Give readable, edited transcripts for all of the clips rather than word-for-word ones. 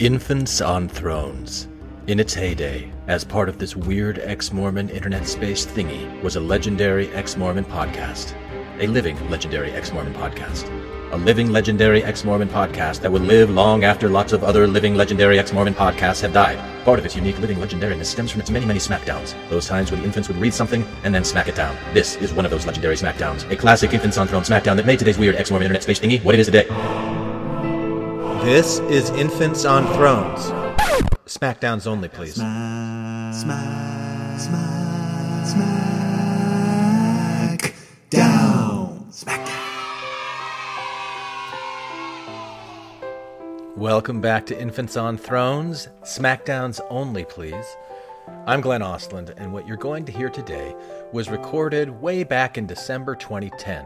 Infants on Thrones, in its heyday, as part of this weird ex-Mormon internet space thingy, was a legendary ex-Mormon podcast. A living legendary ex-Mormon podcast. A living legendary ex-Mormon podcast that will live long after lots of other living legendary ex-Mormon podcasts have died. Part of its unique living legendariness stems from its many, many smackdowns. Those times when the infants would read something and then smack it down. This is one of those legendary smackdowns. A classic Infants on Thrones smackdown that made today's weird ex-Mormon internet space thingy what it is today. This is Infants on Thrones. Smackdowns only, please. Smack, smack, smack, smack down. Smackdown. Welcome back to Infants on Thrones. Smackdowns only, please. I'm Glenn Ostlund, and what you're going to hear today was recorded way back in December 2010.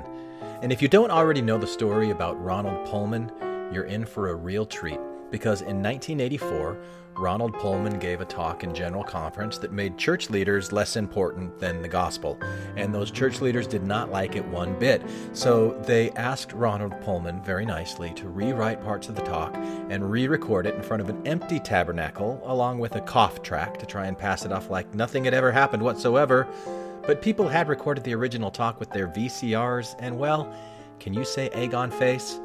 And if you don't already know the story about Ronald Poelman, you're in for a real treat, because in 1984, Ronald Poelman gave a talk in General Conference that made church leaders less important than the gospel, and those church leaders did not like it one bit. So they asked Ronald Poelman very nicely to rewrite parts of the talk and re-record it in front of an empty tabernacle along with a cough track to try and pass it off like nothing had ever happened whatsoever. But people had recorded the original talk with their VCRs, and well, can you say egg on face?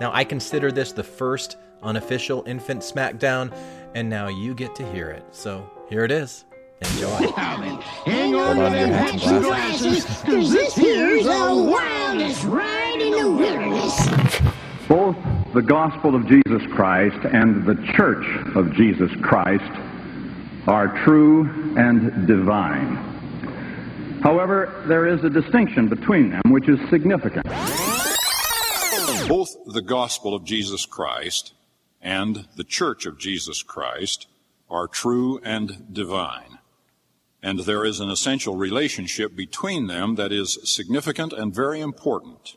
Now, I consider this the first unofficial infant smackdown, and now you get to hear it. So, here it is. Enjoy. Hang on to them hats and glasses, because this here's our wildest ride in the wilderness. Both the gospel of Jesus Christ and the church of Jesus Christ are true and divine. However, there is a distinction between them which is significant. Both the gospel of Jesus Christ and the church of Jesus Christ are true and divine, and there is an essential relationship between them that is significant and very important.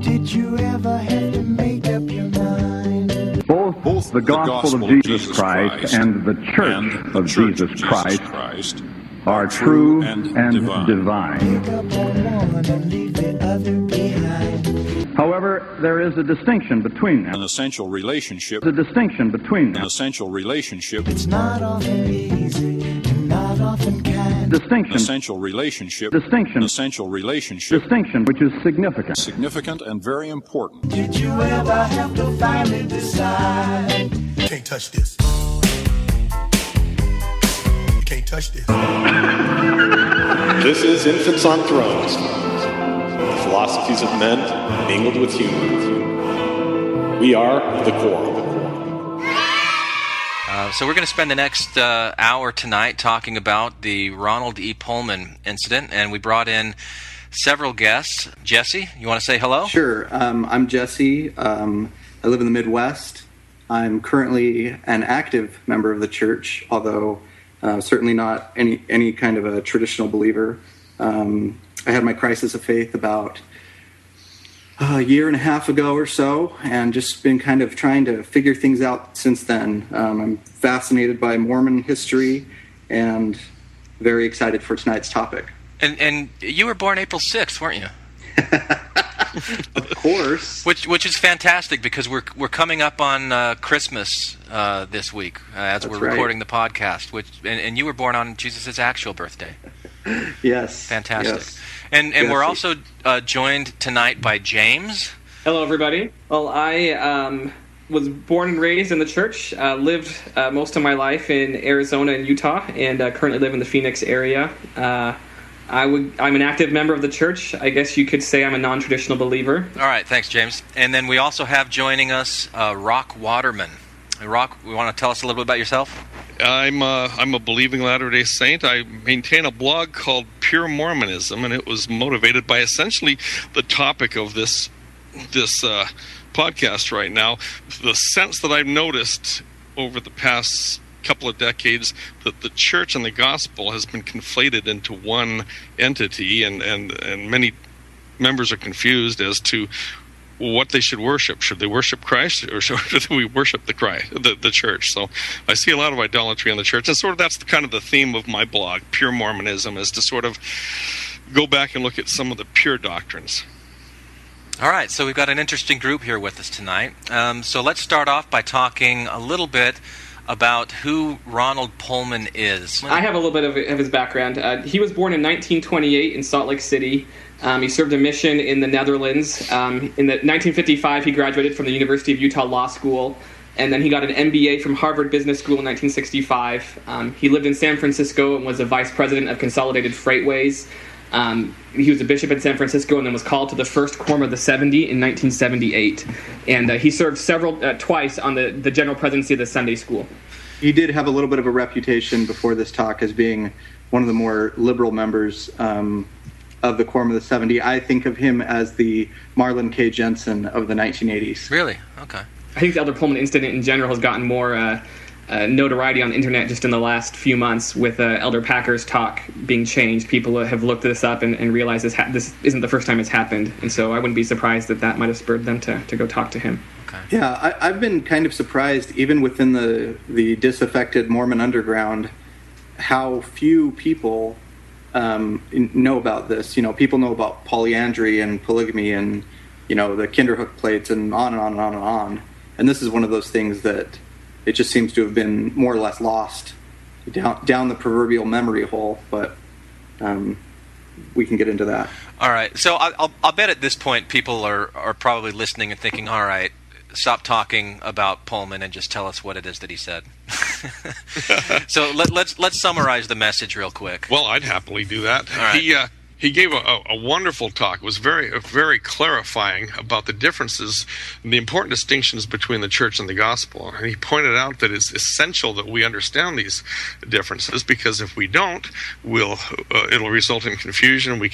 Did you ever have to make up your mind? Both the gospel of Jesus Christ and the church of Jesus Christ are true and divine. However, there is a distinction between them. An essential relationship. It's not often easy and not often kind. Distinction which is significant. Significant and very important. Did you ever have to finally decide? Can't touch this. This is Infants on Thrones. The philosophies of men mingled with humor. We are the Quorum. So we're going to spend the next hour tonight talking about the Ronald E. Poelman incident, and we brought in several guests. Jesse, you want to say hello? Sure. I'm Jesse. I live in the Midwest. I'm currently an active member of the church, although certainly not any kind of a traditional believer. I had my crisis of faith about a year and a half ago or so, and just been kind of trying to figure things out since then. I'm fascinated by Mormon history and very excited for tonight's topic. And you were born April 6th, weren't you? Of course. Which is fantastic, because we're coming up on Christmas this week as we're recording the podcast. And you were born on Jesus' actual birthday. Yes. Fantastic. Yes. And we're also joined tonight by James. Hello, everybody. Well, I was born and raised in the church. Lived most of my life in Arizona and Utah, and currently live in the Phoenix area. I'm an active member of the church. I guess you could say I'm a non-traditional believer. All right, thanks, James. And then we also have joining us Rock Waterman. Rock, you want to tell us a little bit about yourself? I'm a believing Latter-day Saint. I maintain a blog called Pure Mormonism, and it was motivated by essentially the topic of this podcast right now. The sense that I've noticed over the past couple of decades that the church and the gospel has been conflated into one entity, and many members are confused as to what they should worship. Should they worship Christ, or should we worship the church? So I see a lot of idolatry in the church, and sort of that's the kind of the theme of my blog, Pure Mormonism, is to sort of go back and look at some of the pure doctrines. All right, so we've got an interesting group here with us tonight. So let's start off by talking a little bit about who Ronald Poelman is. I have a little bit of his background. He was born in 1928 in Salt Lake City. He served a mission in the Netherlands. In 1955, he graduated from the University of Utah Law School, and then he got an MBA from Harvard Business School in 1965. He lived in San Francisco and was the vice president of Consolidated Freightways. He was a bishop in San Francisco and then was called to the first Quorum of the 70 in 1978. And he served twice on the general presidency of the Sunday School. He did have a little bit of a reputation before this talk as being one of the more liberal members of the Quorum of the 70. I think of him as the Marlin K. Jensen of the 1980s. Really? Okay. I think the Elder Poelman incident in general has gotten more notoriety on the internet just in the last few months with Elder Packer's talk being changed. People have looked this up and realized this isn't the first time it's happened. And so I wouldn't be surprised that might have spurred them to go talk to him. Okay. Yeah, I've been kind of surprised, even within the disaffected Mormon underground, how few people know about this. You know, people know about polyandry and polygamy and, you know, the Kinderhook plates and on and on and on and on. And this is one of those things that it just seems to have been more or less lost down the proverbial memory hole, but we can get into that. All right. So I'll bet at this point people are probably listening and thinking, all right, stop talking about Poelman and just tell us what it is that he said. So let's summarize the message real quick. Well, I'd happily do that. All right. He gave a wonderful talk. It was very, very clarifying about the differences and the important distinctions between the church and the gospel. And he pointed out that it's essential that we understand these differences, because if we don't, it'll result in confusion. We'll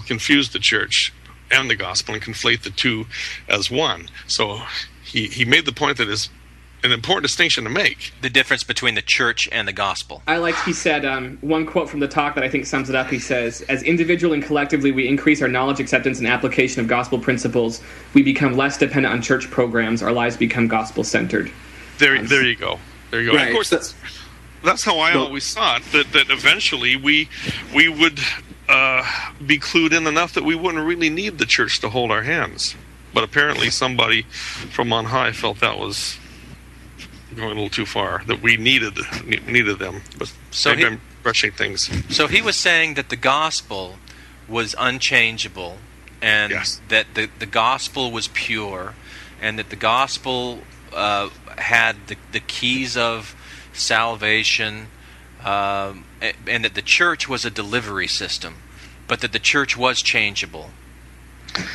confuse the church and the gospel and conflate the two as one. So he made the point that is an important distinction to make. The difference between the church and the gospel. I like, he said, one quote from the talk that I think sums it up. He says, as individually and collectively we increase our knowledge, acceptance, and application of gospel principles, we become less dependent on church programs. Our lives become gospel-centered. There you go. There you go. Right. Of course, that's how I always saw it, that eventually we would be clued in enough that we wouldn't really need the church to hold our hands. But apparently somebody from on high felt that was going a little too far, that we needed them. But so I'm brushing things. So he was saying that the gospel was unchangeable, and yes, that the gospel was pure, and that the gospel had the keys of salvation, and that the church was a delivery system, but that the church was changeable.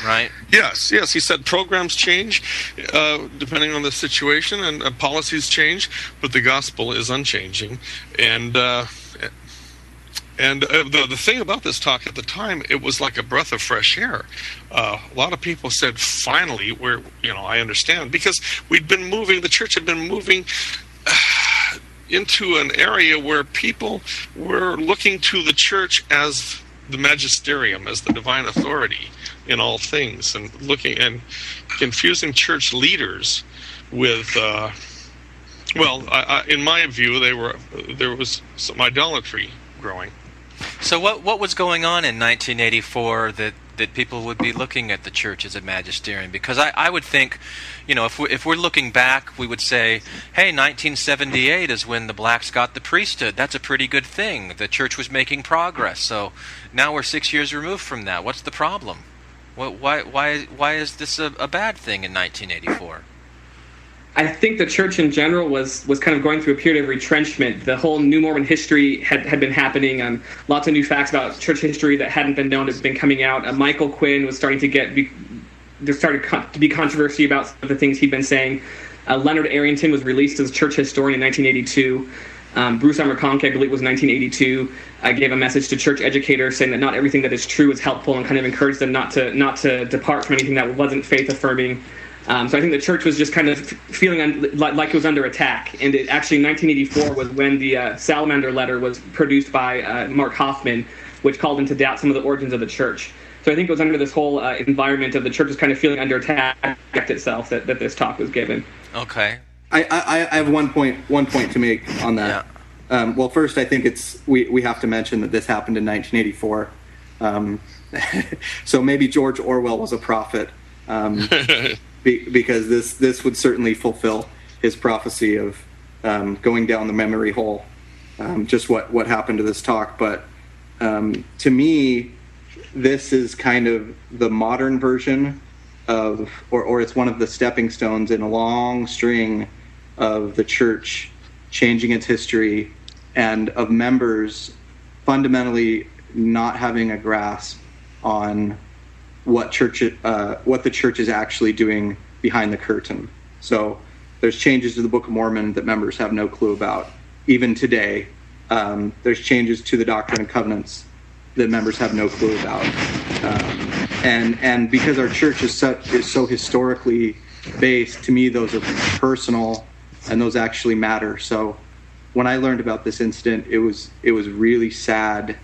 Right. Yes. He said programs change depending on the situation, and policies change, but the gospel is unchanging. And the thing about this talk at the time, it was like a breath of fresh air. A lot of people said, "Finally, I understand," because the church had been moving into an area where people were looking to the church as the magisterium, as the divine authority in all things, and looking and confusing church leaders with in my view, there was some idolatry growing. So what was going on in 1984 that people would be looking at the church as a magisterium? Because I would think, you know, if we're looking back, we would say, hey, 1978 is when the blacks got the priesthood. That's a pretty good thing. The church was making progress. So now we're 6 years removed from that. What's the problem? Why is this a bad thing in 1984? I think the church in general was kind of going through a period of retrenchment. The whole New Mormon history had been happening. Lots of new facts about church history that hadn't been known have been coming out. Michael Quinn was starting to there started to be controversy about some of the things he'd been saying. Leonard Arrington was released as a church historian in 1982. Bruce R. McConkie, I believe, was 1982. I gave a message to church educators saying that not everything that is true is helpful, and kind of encouraged them not to depart from anything that wasn't faith affirming. So I think the church was just kind of feeling like it was under attack. And actually 1984 was when the Salamander Letter was produced by Mark Hoffman, which called into doubt some of the origins of the church. So I think it was under this whole environment of the church was kind of feeling under attack itself that this talk was given. Okay. I have one point to make on that. Yeah. Well, first, I think we have to mention that this happened in 1984. So maybe George Orwell was a prophet, because this would certainly fulfill his prophecy of going down the memory hole, just what happened to this talk. But to me, this is kind of the modern version of, or it's one of the stepping stones in a long string of the church changing its history and of members fundamentally not having a grasp on what the church is actually doing behind the curtain. So there's changes to the Book of Mormon that members have no clue about, even today. There's changes to the Doctrine and Covenants that members have no clue about. And because our church is so historically based, to me those are personal and those actually matter. So when I learned about this incident, it was really sad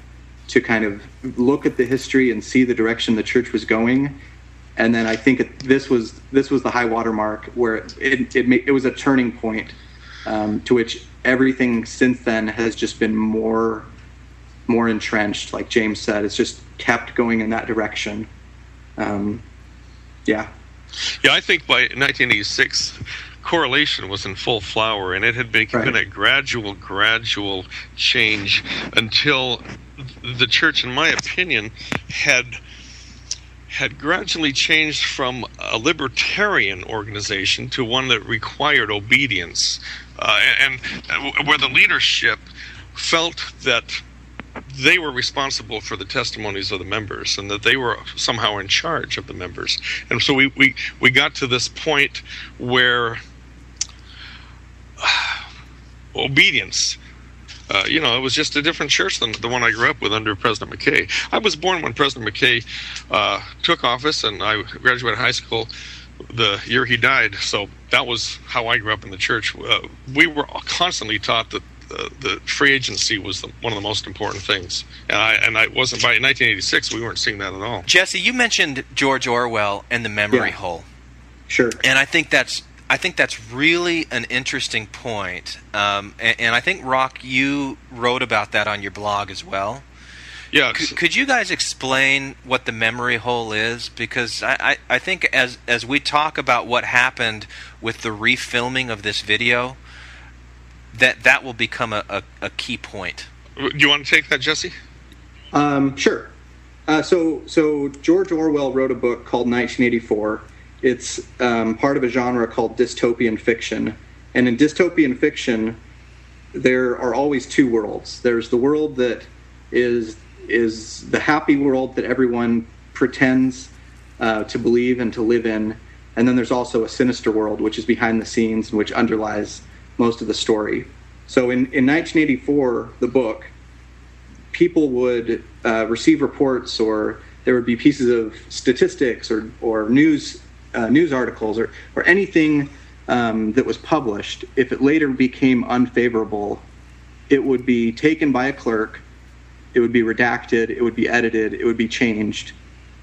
to kind of look at the history and see the direction the church was going. And then I think this was the high water mark where it was a turning point, to which everything since then has just been more entrenched. Like James said, it's just kept going in that direction. Yeah, I think by 1986, Correlation was in full flower, and it had been a gradual change until the church, in my opinion, had gradually changed from a libertarian organization to one that required obedience, and where the leadership felt that they were responsible for the testimonies of the members and that they were somehow in charge of the members. And so we got to this point where obedience, it was just a different church than the one I grew up with under President McKay. I was born when President McKay took office, and I graduated high school the year he died. So that was how I grew up in the church. We were constantly taught that the free agency was one of the most important things. And I wasn't, by 1986, we weren't seeing that at all. Jesse, you mentioned George Orwell and the memory hole. Sure. And I think that's really an interesting point. And I think, Rock, you wrote about that on your blog as well. Yeah. Could you guys explain what the memory hole is? Because I think as we talk about what happened with the refilming of this video, that will become a key point. Do you want to take that, Jesse? Sure. So George Orwell wrote a book called 1984. It's part of a genre called dystopian fiction. And in dystopian fiction, there are always two worlds. There's the world that is the happy world that everyone pretends to believe and to live in. And then there's also a sinister world, which is behind the scenes, which underlies most of the story. So in 1984, the book, people would receive reports, or there would be pieces of statistics or news articles or anything that was published. If it later became unfavorable, it would be taken by a clerk, it would be redacted, it would be edited, it would be changed.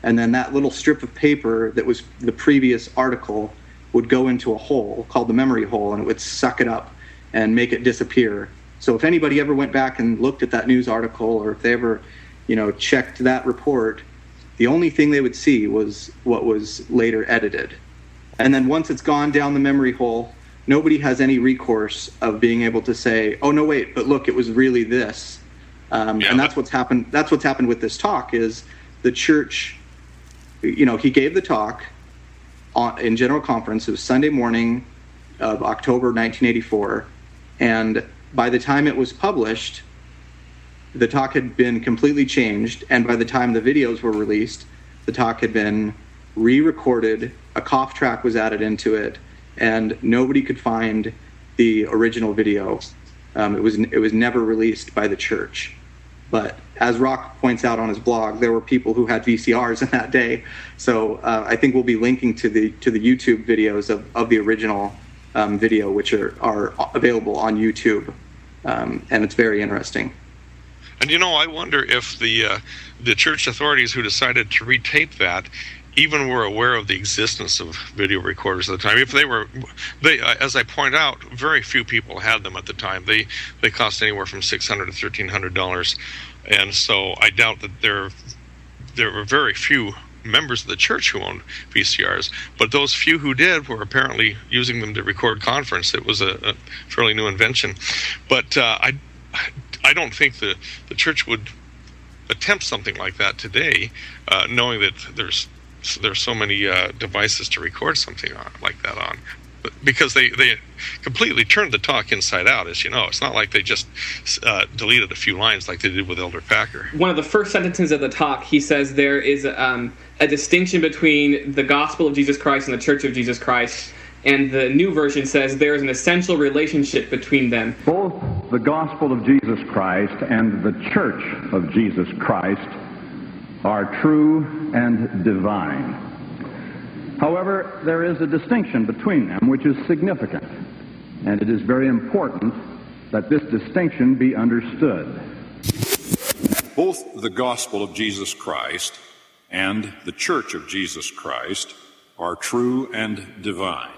And then that little strip of paper that was the previous article would go into a hole called the memory hole, and it would suck it up and make it disappear. So if anybody ever went back and looked at that news article, or if they ever, checked that report, the only thing they would see was what was later edited. And then once it's gone down the memory hole, nobody has any recourse of being able to say, oh, no, wait, but look, it was really this. And that's what's happened. That's what's happened with this talk is the church, he gave the talk in General Conference. It was Sunday morning of October 1984, and by the time it was published, the talk had been completely changed, and by the time the videos were released, the talk had been re-recorded, a cough track was added into it, and nobody could find the original video. It was never released by the church. But as Rock points out on his blog, there were people who had VCRs in that day. So I think we'll be linking to the YouTube videos of the original video, which are available on YouTube, and it's very interesting. And I wonder if the church authorities who decided to retape that even were aware of the existence of video recorders at the time. If they, as I point out, very few people had them at the time. They cost anywhere from $600 to $1,300, and so I doubt that their there were very few members of the church who owned VCRs, but those few who did were apparently using them to record conference. It was a fairly new invention. But I don't think the church would attempt something like that today, knowing that there's so many devices to record something on, like that on. Because they completely turned the talk inside out, as you know. It's not like they just deleted a few lines like they did with Elder Packer. One of the first sentences of the talk, he says there is a distinction between the gospel of Jesus Christ and the church of Jesus Christ, and the new version says there is an essential relationship between them. Both the gospel of Jesus Christ and the church of Jesus Christ are true and divine. However, there is a distinction between them which is significant, and it is very important that this distinction be understood. Both the gospel of Jesus Christ and the church of Jesus Christ are true and divine,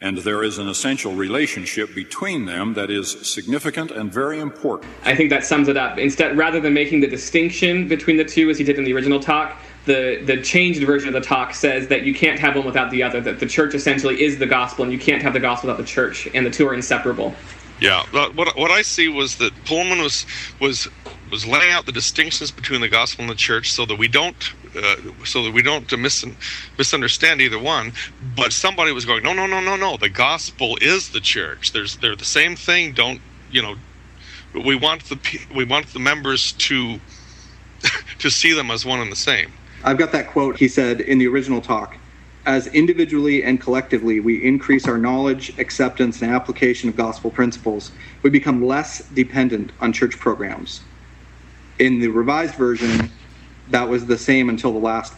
and there is an essential relationship between them that is significant and very important. I think that sums it up. Instead, rather than making the distinction between the two as he did in the original talk, the changed version of the talk says that you can't have one without the other, that the church essentially is the gospel, and you can't have the gospel without the church, and the two are inseparable. Yeah, what I see was that Poelman was laying out the distinctions between the gospel and the church, so that we don't misunderstand either one. But somebody was going, no. The gospel is the church. They're the same thing. Don't, you know? We want the members to see them as one and the same. I've got that quote he said in the original talk. As individually and collectively we increase our knowledge, acceptance, and application of gospel principles, we become less dependent on church programs. In the revised version, that was the same until the last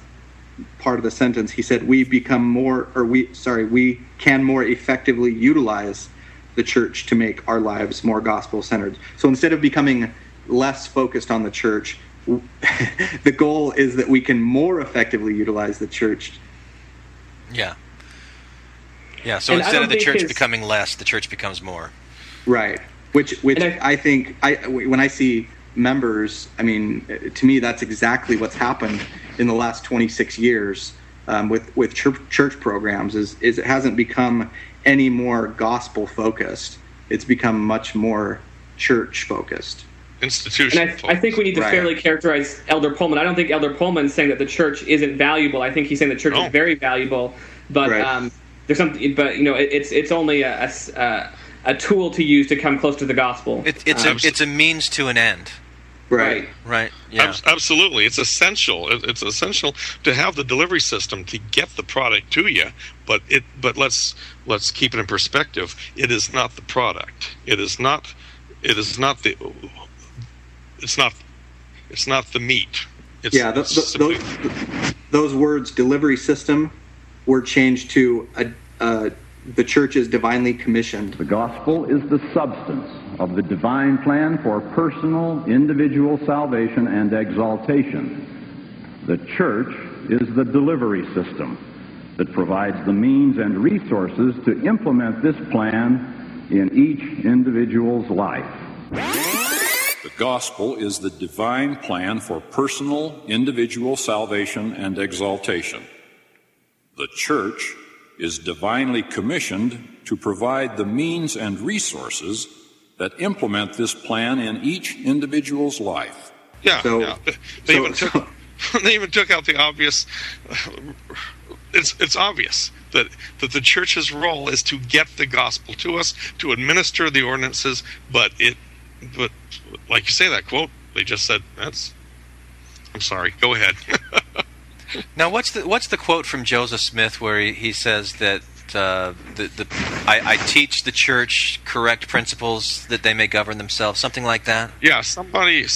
part of the sentence. He said we can more effectively utilize the church to make our lives more gospel-centered. So instead of becoming less focused on the church, the goal is that we can more effectively utilize the church. Yeah. Yeah, so and instead of the church becoming less, the church becomes more. Right. Which I think, when I see members, I mean, to me that's exactly what's happened in the last 26 years with church programs, is it hasn't become any more gospel-focused. It's become much more church-focused. Institutional. And I think we need to fairly characterize Elder Poelman. I don't think Elder Poelman is saying that the church isn't valuable. I think he's saying the church is very valuable, but there's something. But you know, it's only a tool to use to come close to the gospel. It's a means to an end. Right. Yeah. Absolutely, it's essential. It's essential to have the delivery system to get the product to you. But let's keep it in perspective. It is not the product. It's not the meat. Those words, delivery system, were changed to the church is divinely commissioned. The gospel is the substance of the divine plan for personal, individual salvation and exaltation. The church is the delivery system that provides the means and resources to implement this plan in each individual's life. The gospel is the divine plan for personal, individual salvation and exaltation. The church is divinely commissioned to provide the means and resources that implement this plan in each individual's life. They even took out the obvious. It's obvious that the church's role is to get the gospel to us, to administer the ordinances, but like you say, that quote they just said, I'm sorry, go ahead. Now what's the quote from Joseph Smith where he says that I teach the church correct principles that they may govern themselves, something like that? Yeah, somebody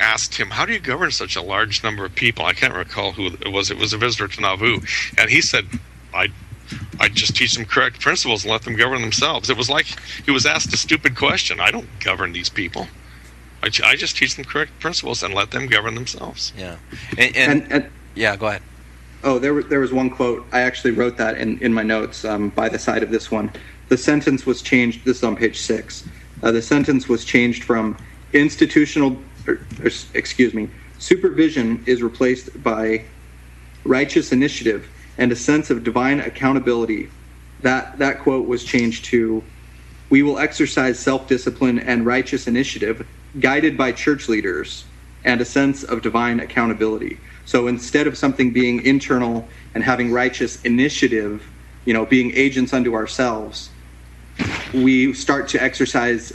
asked him, how do you govern such a large number of people? I can't recall who it was. It was a visitor to Nauvoo, and he said, I just teach them correct principles and let them govern themselves. It was like he was asked a stupid question. I don't govern these people. I just teach them correct principles and let them govern themselves. Yeah. And yeah, go ahead. Oh, there was one quote. I actually wrote that in my notes by the side of this one. The sentence was changed. This is on page 6. The sentence was changed from Supervision is replaced by righteous initiative and a sense of divine accountability. That quote was changed to, "We will exercise self-discipline and righteous initiative guided by church leaders and a sense of divine accountability." So instead of something being internal and having righteous initiative, you know, being agents unto ourselves, we start to exercise,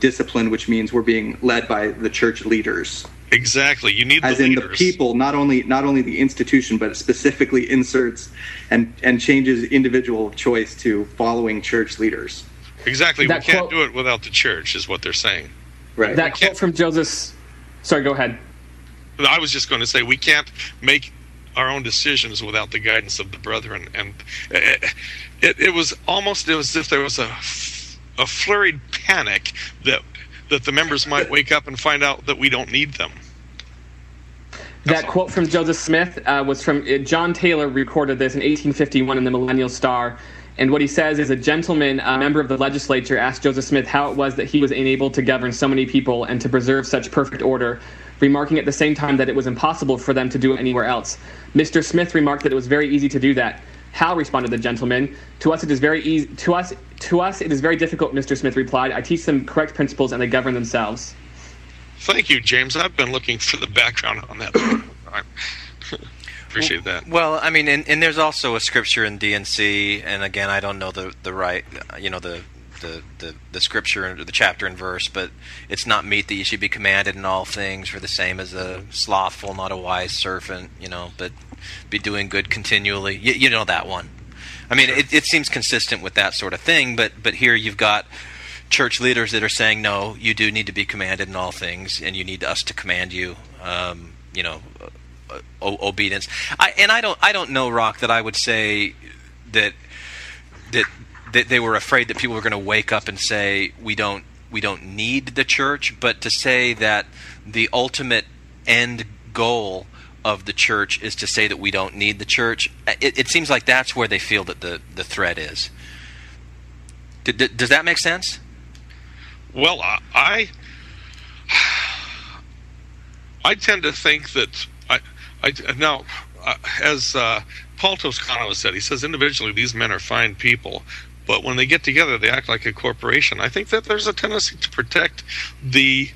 discipline, which means we're being led by the church leaders. Exactly. You need as the leaders. In the people, not only the institution, but it specifically inserts and changes individual choice to following church leaders. Exactly. That we can't do it without the church, is what they're saying. Right. That quote from Joseph. Sorry, go ahead. I was just going to say we can't make our own decisions without the guidance of the brethren, and it was almost as if there was a flurried panic that the members might wake up and find out that we don't need them. That quote from Joseph Smith was from John Taylor recorded this in 1851 in the Millennial Star. And what he says is a gentleman, a member of the legislature, asked Joseph Smith how it was that he was enabled to govern so many people and to preserve such perfect order, remarking at the same time that it was impossible for them to do it anywhere else. Mr. Smith remarked that it was very easy to do that. How, responded the gentleman, to us it is very easy. To us it is very difficult, Mr. Smith replied. I teach them correct principles and they govern themselves. Thank you, James. I've been looking for the background on that. I appreciate that. Well, I mean, and there's also a scripture in D&C, and again, I don't know the right, you know, the scripture, the chapter and verse, but it's not meet that you should be commanded in all things for the same as a slothful, not a wise servant, you know, but be doing good continually. You know that one. I mean, sure. It seems consistent with that sort of thing, but here you've got church leaders that are saying, no, you do need to be commanded in all things, and you need us to command you, obedience. I don't know, Rock, that I would say that they were afraid that people were going to wake up and say we don't need the church, but to say that the ultimate end goal of the church is to say that we don't need the church, it seems like that's where they feel that the threat is. Does that make sense? Well, I tend to think that as Paul Toscano said, he says individually these men are fine people, but when they get together, they act like a corporation. I think that there's a tendency to protect the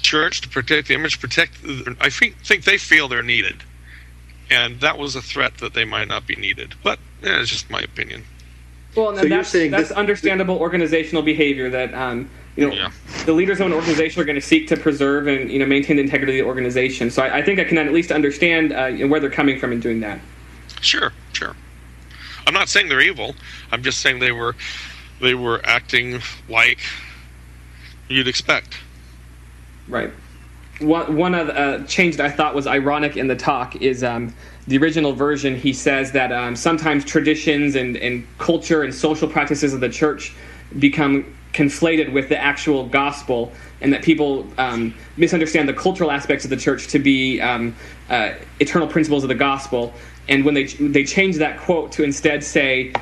church, to protect the image, I think they feel they're needed. And that was a threat that they might not be needed. But it's just my opinion. Well, and then so that's understandable organizational behavior that the leaders of an organization are going to seek to preserve and maintain the integrity of the organization. So I think I can at least understand where they're coming from in doing that. Sure. I'm not saying they're evil. I'm just saying they were acting like you'd expect. Right. One of the change that I thought was ironic in the talk is the original version. He says that sometimes traditions and culture and social practices of the church become conflated with the actual gospel, and that people misunderstand the cultural aspects of the church to be eternal principles of the gospel. And when they change that quote to instead say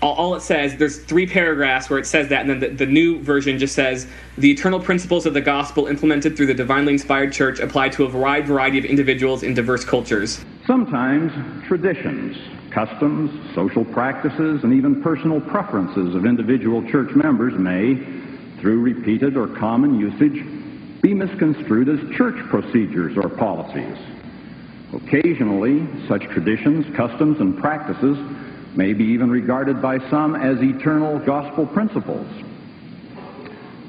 all it says, there's three paragraphs where it says that, and then the new version just says the eternal principles of the gospel implemented through the divinely inspired church apply to a wide variety of individuals in diverse cultures. Sometimes traditions, customs, social practices, and even personal preferences of individual church members may, through repeated or common usage, be misconstrued as church procedures or policies. Occasionally, such traditions, customs, and practices may be even regarded by some as eternal gospel principles.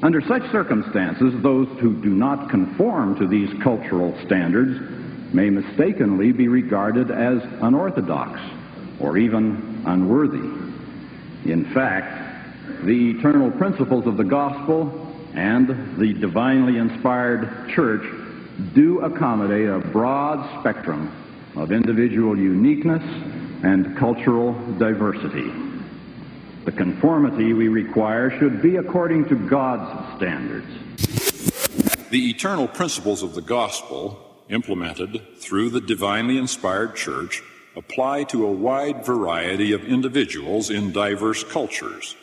Under such circumstances, those who do not conform to these cultural standards may mistakenly be regarded as unorthodox or even unworthy. In fact, the eternal principles of the gospel and the divinely inspired church do accommodate a broad spectrum of individual uniqueness and cultural diversity. The conformity we require should be according to God's standards. The eternal principles of the gospel, implemented through the divinely inspired church, apply to a wide variety of individuals in diverse cultures.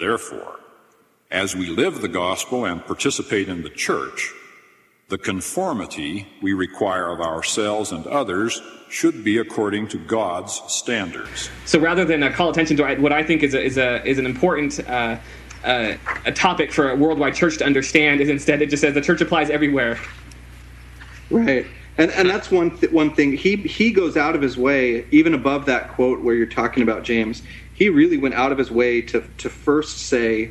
Therefore, as we live the gospel and participate in the church, The conformity we require of ourselves and others should be according to God's standards. So rather than call attention to what I think is an important a topic for a worldwide church to understand, is instead it just says the church applies everywhere. Right. And that's one thing. He goes out of his way, even above that quote where you're talking about James, he really went out of his way to first say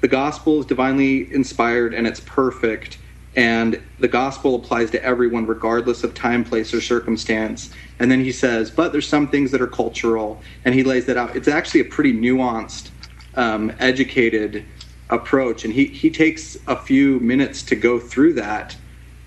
the gospel is divinely inspired and it's perfect. And the gospel applies to everyone, regardless of time, place, or circumstance. And then he says, but there's some things that are cultural. And he lays that out. It's actually a pretty nuanced, educated approach. And he takes a few minutes to go through that.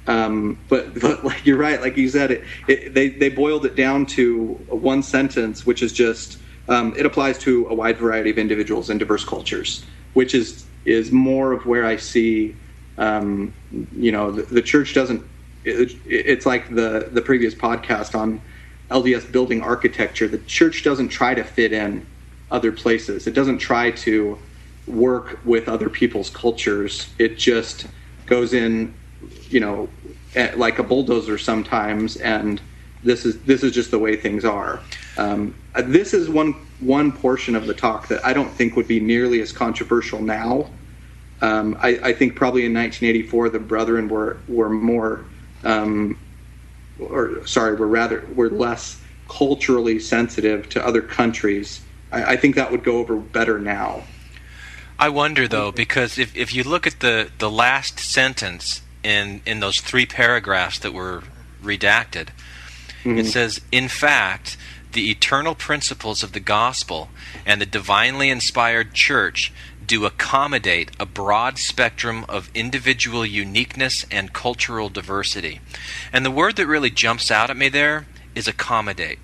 But like you're right. Like you said, they boiled it down to one sentence, which is just it applies to a wide variety of individuals and diverse cultures, which is more of where I see. The church doesn't. It's like the previous podcast on LDS building architecture. The church doesn't try to fit in other places. It doesn't try to work with other people's cultures. It just goes in, like a bulldozer sometimes. And this is just the way things are. This is one portion of the talk that I don't think would be nearly as controversial now. I think probably in 1984 the Brethren were more, were less culturally sensitive to other countries. I think that would go over better now. I wonder though, because if you look at the last sentence in those three paragraphs that were redacted, mm-hmm. It says, "In fact, the eternal principles of the gospel and the divinely inspired church do accommodate a broad spectrum of individual uniqueness and cultural diversity." And the word that really jumps out at me there is accommodate.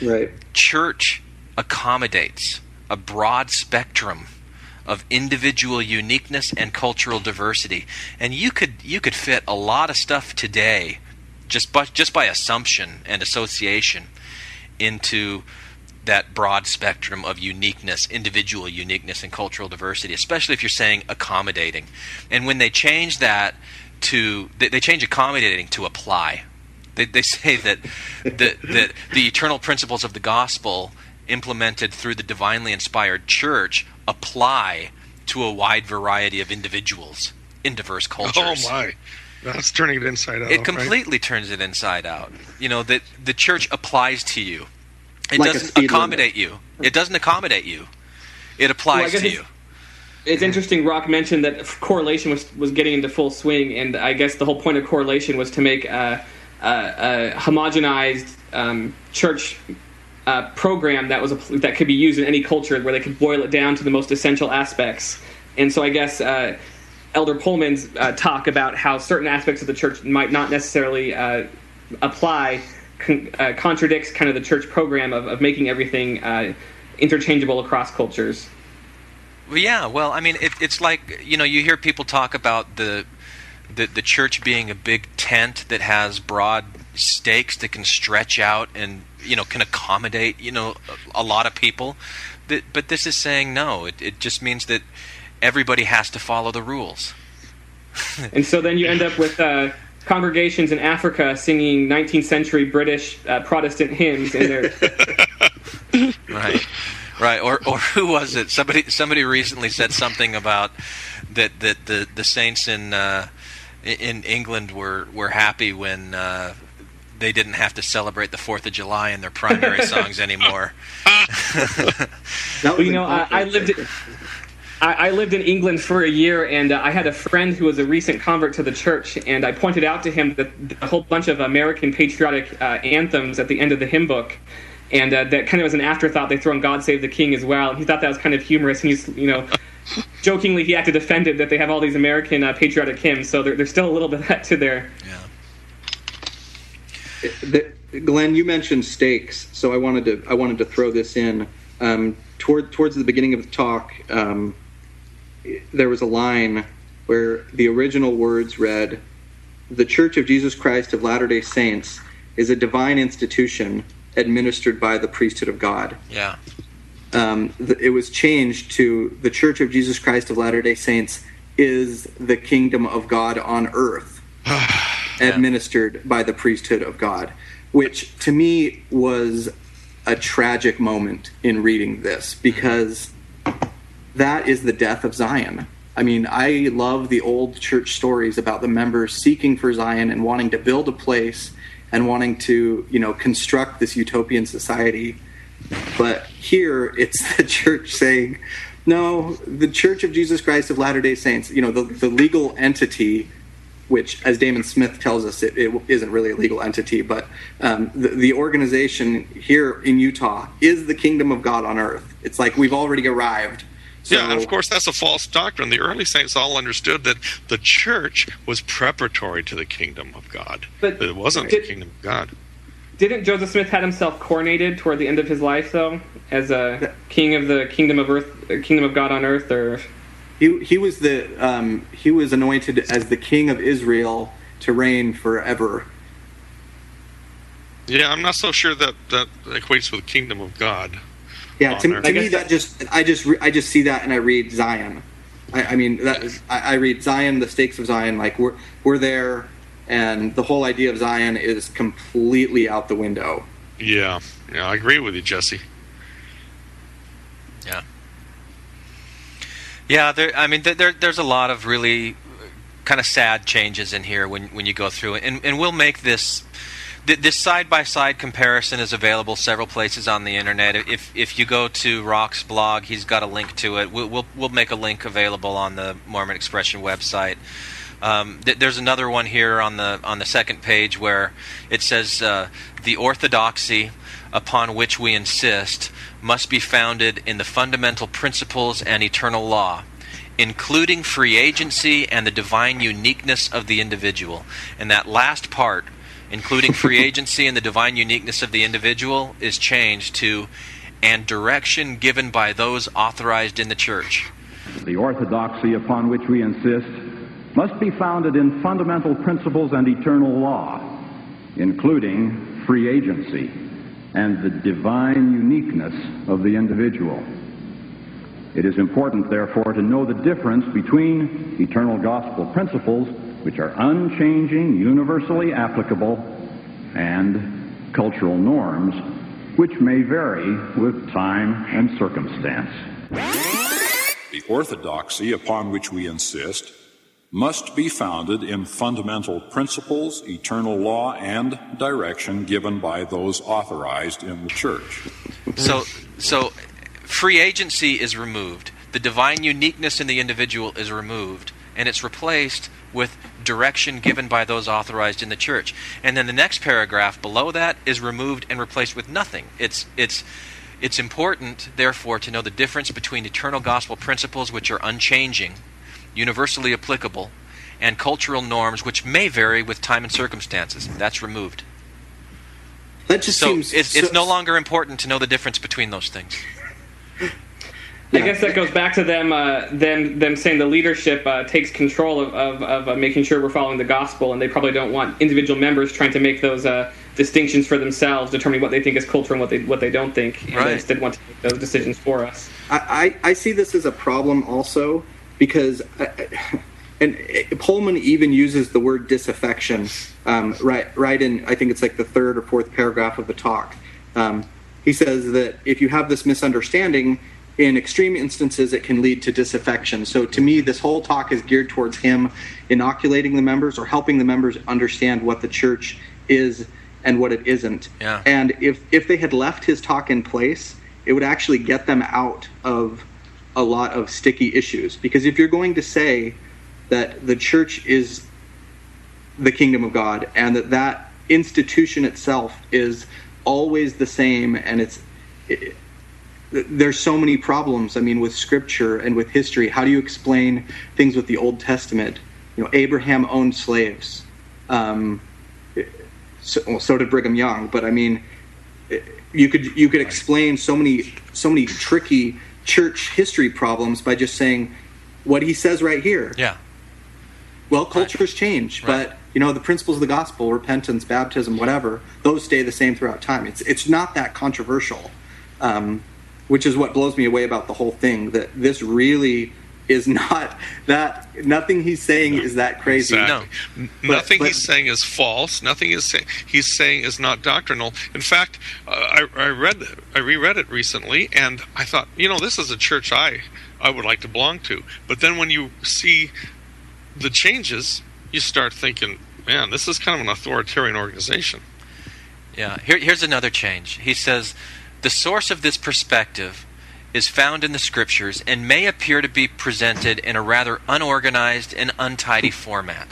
Right. Church accommodates a broad spectrum of individual uniqueness and cultural diversity. And you could fit a lot of stuff today just by assumption and association into that broad spectrum of uniqueness, individual uniqueness and cultural diversity, especially if you're saying accommodating. And when they change that to – they change accommodating to apply. They say that the eternal principles of the gospel implemented through the divinely inspired church apply to a wide variety of individuals in diverse cultures. Oh, my. That's turning it inside out. It completely turns it inside out. That the church applies to you. It like doesn't accommodate limit. You. It doesn't accommodate you. It applies to you. It's interesting. Rock mentioned that correlation was getting into full swing, and I guess the whole point of correlation was to make a homogenized church program that could be used in any culture, where they could boil it down to the most essential aspects. And so I guess Elder Poelman's talk about how certain aspects of the church might not necessarily apply contradicts kind of the church program of making everything interchangeable across cultures. Yeah, well, I mean, it's like, you hear people talk about the church being a big tent that has broad stakes that can stretch out and, can accommodate, a lot of people. But this is saying no. It just means that everybody has to follow the rules. And so then you end up with congregations in Africa singing 19th century British Protestant hymns in their right. Or who was it? Somebody recently said something about that the saints in England were happy when they didn't have to celebrate the 4th of July in their primary songs anymore. I lived in England for a year, and I had a friend who was a recent convert to the church, and I pointed out to him that a whole bunch of American patriotic anthems at the end of the hymn book, and that kind of was an afterthought. They throw in "God Save the King" as well, and he thought that was kind of humorous. And jokingly he acted offended that they have all these American patriotic hymns. So there's still a little bit of that to there. Yeah. Glenn, you mentioned stakes, so I wanted to throw this in towards the beginning of the talk. There was a line where the original words read, "The Church of Jesus Christ of Latter-day Saints is a divine institution administered by the priesthood of God." Yeah. It was changed to, "The Church of Jesus Christ of Latter-day Saints is the kingdom of God on earth." administered by the priesthood of God, which to me was a tragic moment in reading this, because that is the death of Zion. I mean, I love the old church stories about the members seeking for Zion and wanting to build a place and wanting to, you know, construct this utopian society. But here it's the church saying, no, the Church of Jesus Christ of Latter-day Saints, you know, the legal entity, which, as Damon Smith tells us, it isn't really a legal entity, but the organization here in Utah is the kingdom of God on earth. It's like we've already arrived. So, yeah, and of course, that's a false doctrine. The early saints all understood that the church was preparatory to the kingdom of God. But it wasn't the kingdom of God. Didn't Joseph Smith had himself coronated toward the end of his life, though, as a king of the kingdom of earth, kingdom of God on earth, or? He was the he was anointed as the king of Israel to reign forever. Yeah, I'm not so sure that equates with the kingdom of God. Yeah, to me that I just see that and I read Zion. I read Zion, the stakes of Zion, like we're there, and the whole idea of Zion is completely out the window. Yeah, I agree with you, Jesse. Yeah, there's a lot of really kind of sad changes in here when you go through it, and we'll make this side-by-side comparison is available several places on the internet. If you go to Rock's blog, he's got a link to it. We'll make a link available on the Mormon Expression website. There's another one here on the second page where it says the orthodoxy upon which we insist must be founded in the fundamental principles and eternal law, including free agency and the divine uniqueness of the individual. And that last part, including free agency and the divine uniqueness of the individual, is changed to and direction given by those authorized in the church. The orthodoxy upon which we insist must be founded in fundamental principles and eternal law, including free agency and the divine uniqueness of the individual. It is important, therefore, to know the difference between eternal gospel principles, which are unchanging, universally applicable, and cultural norms, which may vary with time and circumstance. The orthodoxy upon which we insist must be founded in fundamental principles, eternal law, and direction given by those authorized in the church. So free agency is removed. The divine uniqueness in the individual is removed, and it's replaced with direction given by those authorized in the church. And then the next paragraph below that is removed and replaced with nothing. It's important, therefore, to know the difference between eternal gospel principles, which are unchanging, universally applicable, and cultural norms which may vary with time and circumstances. That's removed. That just seems it's no longer important to know the difference between those things. I guess that goes back to them saying the leadership takes control of making sure we're following the gospel, and they probably don't want individual members trying to make those distinctions for themselves, determining what they think is culture and what they don't think, and they instead want to make those decisions for us. I see this as a problem also, because and Poelman even uses the word disaffection right in, I think it's like the third or fourth paragraph of the talk. He says that if you have this misunderstanding, in extreme instances it can lead to disaffection. So to me, this whole talk is geared towards him inoculating the members or helping the members understand what the church is and what it isn't. Yeah. And if they had left his talk in place, it would actually get them out of a lot of sticky issues, because if you're going to say that the church is the kingdom of God and that institution itself is always the same, and there's so many problems, I mean, with scripture and with history. How do you explain things with the Old Testament? You know, Abraham owned slaves. So did Brigham Young, but I mean, you could explain so many tricky church history problems by just saying what he says right here. Yeah. Well, cultures change, but you know, the principles of the gospel, repentance, baptism, whatever, those stay the same throughout time. It's not that controversial, which is what blows me away about the whole thing, that this really is not that, nothing he's saying is that crazy. Exactly. No, nothing he's saying is false. Nothing he's saying is not doctrinal. In fact, I reread it recently, and I thought, you know, this is a church I would like to belong to. But then when you see the changes, you start thinking, man, this is kind of an authoritarian organization. Yeah, here's another change. He says, the source of this perspective is found in the scriptures and may appear to be presented in a rather unorganized and untidy format.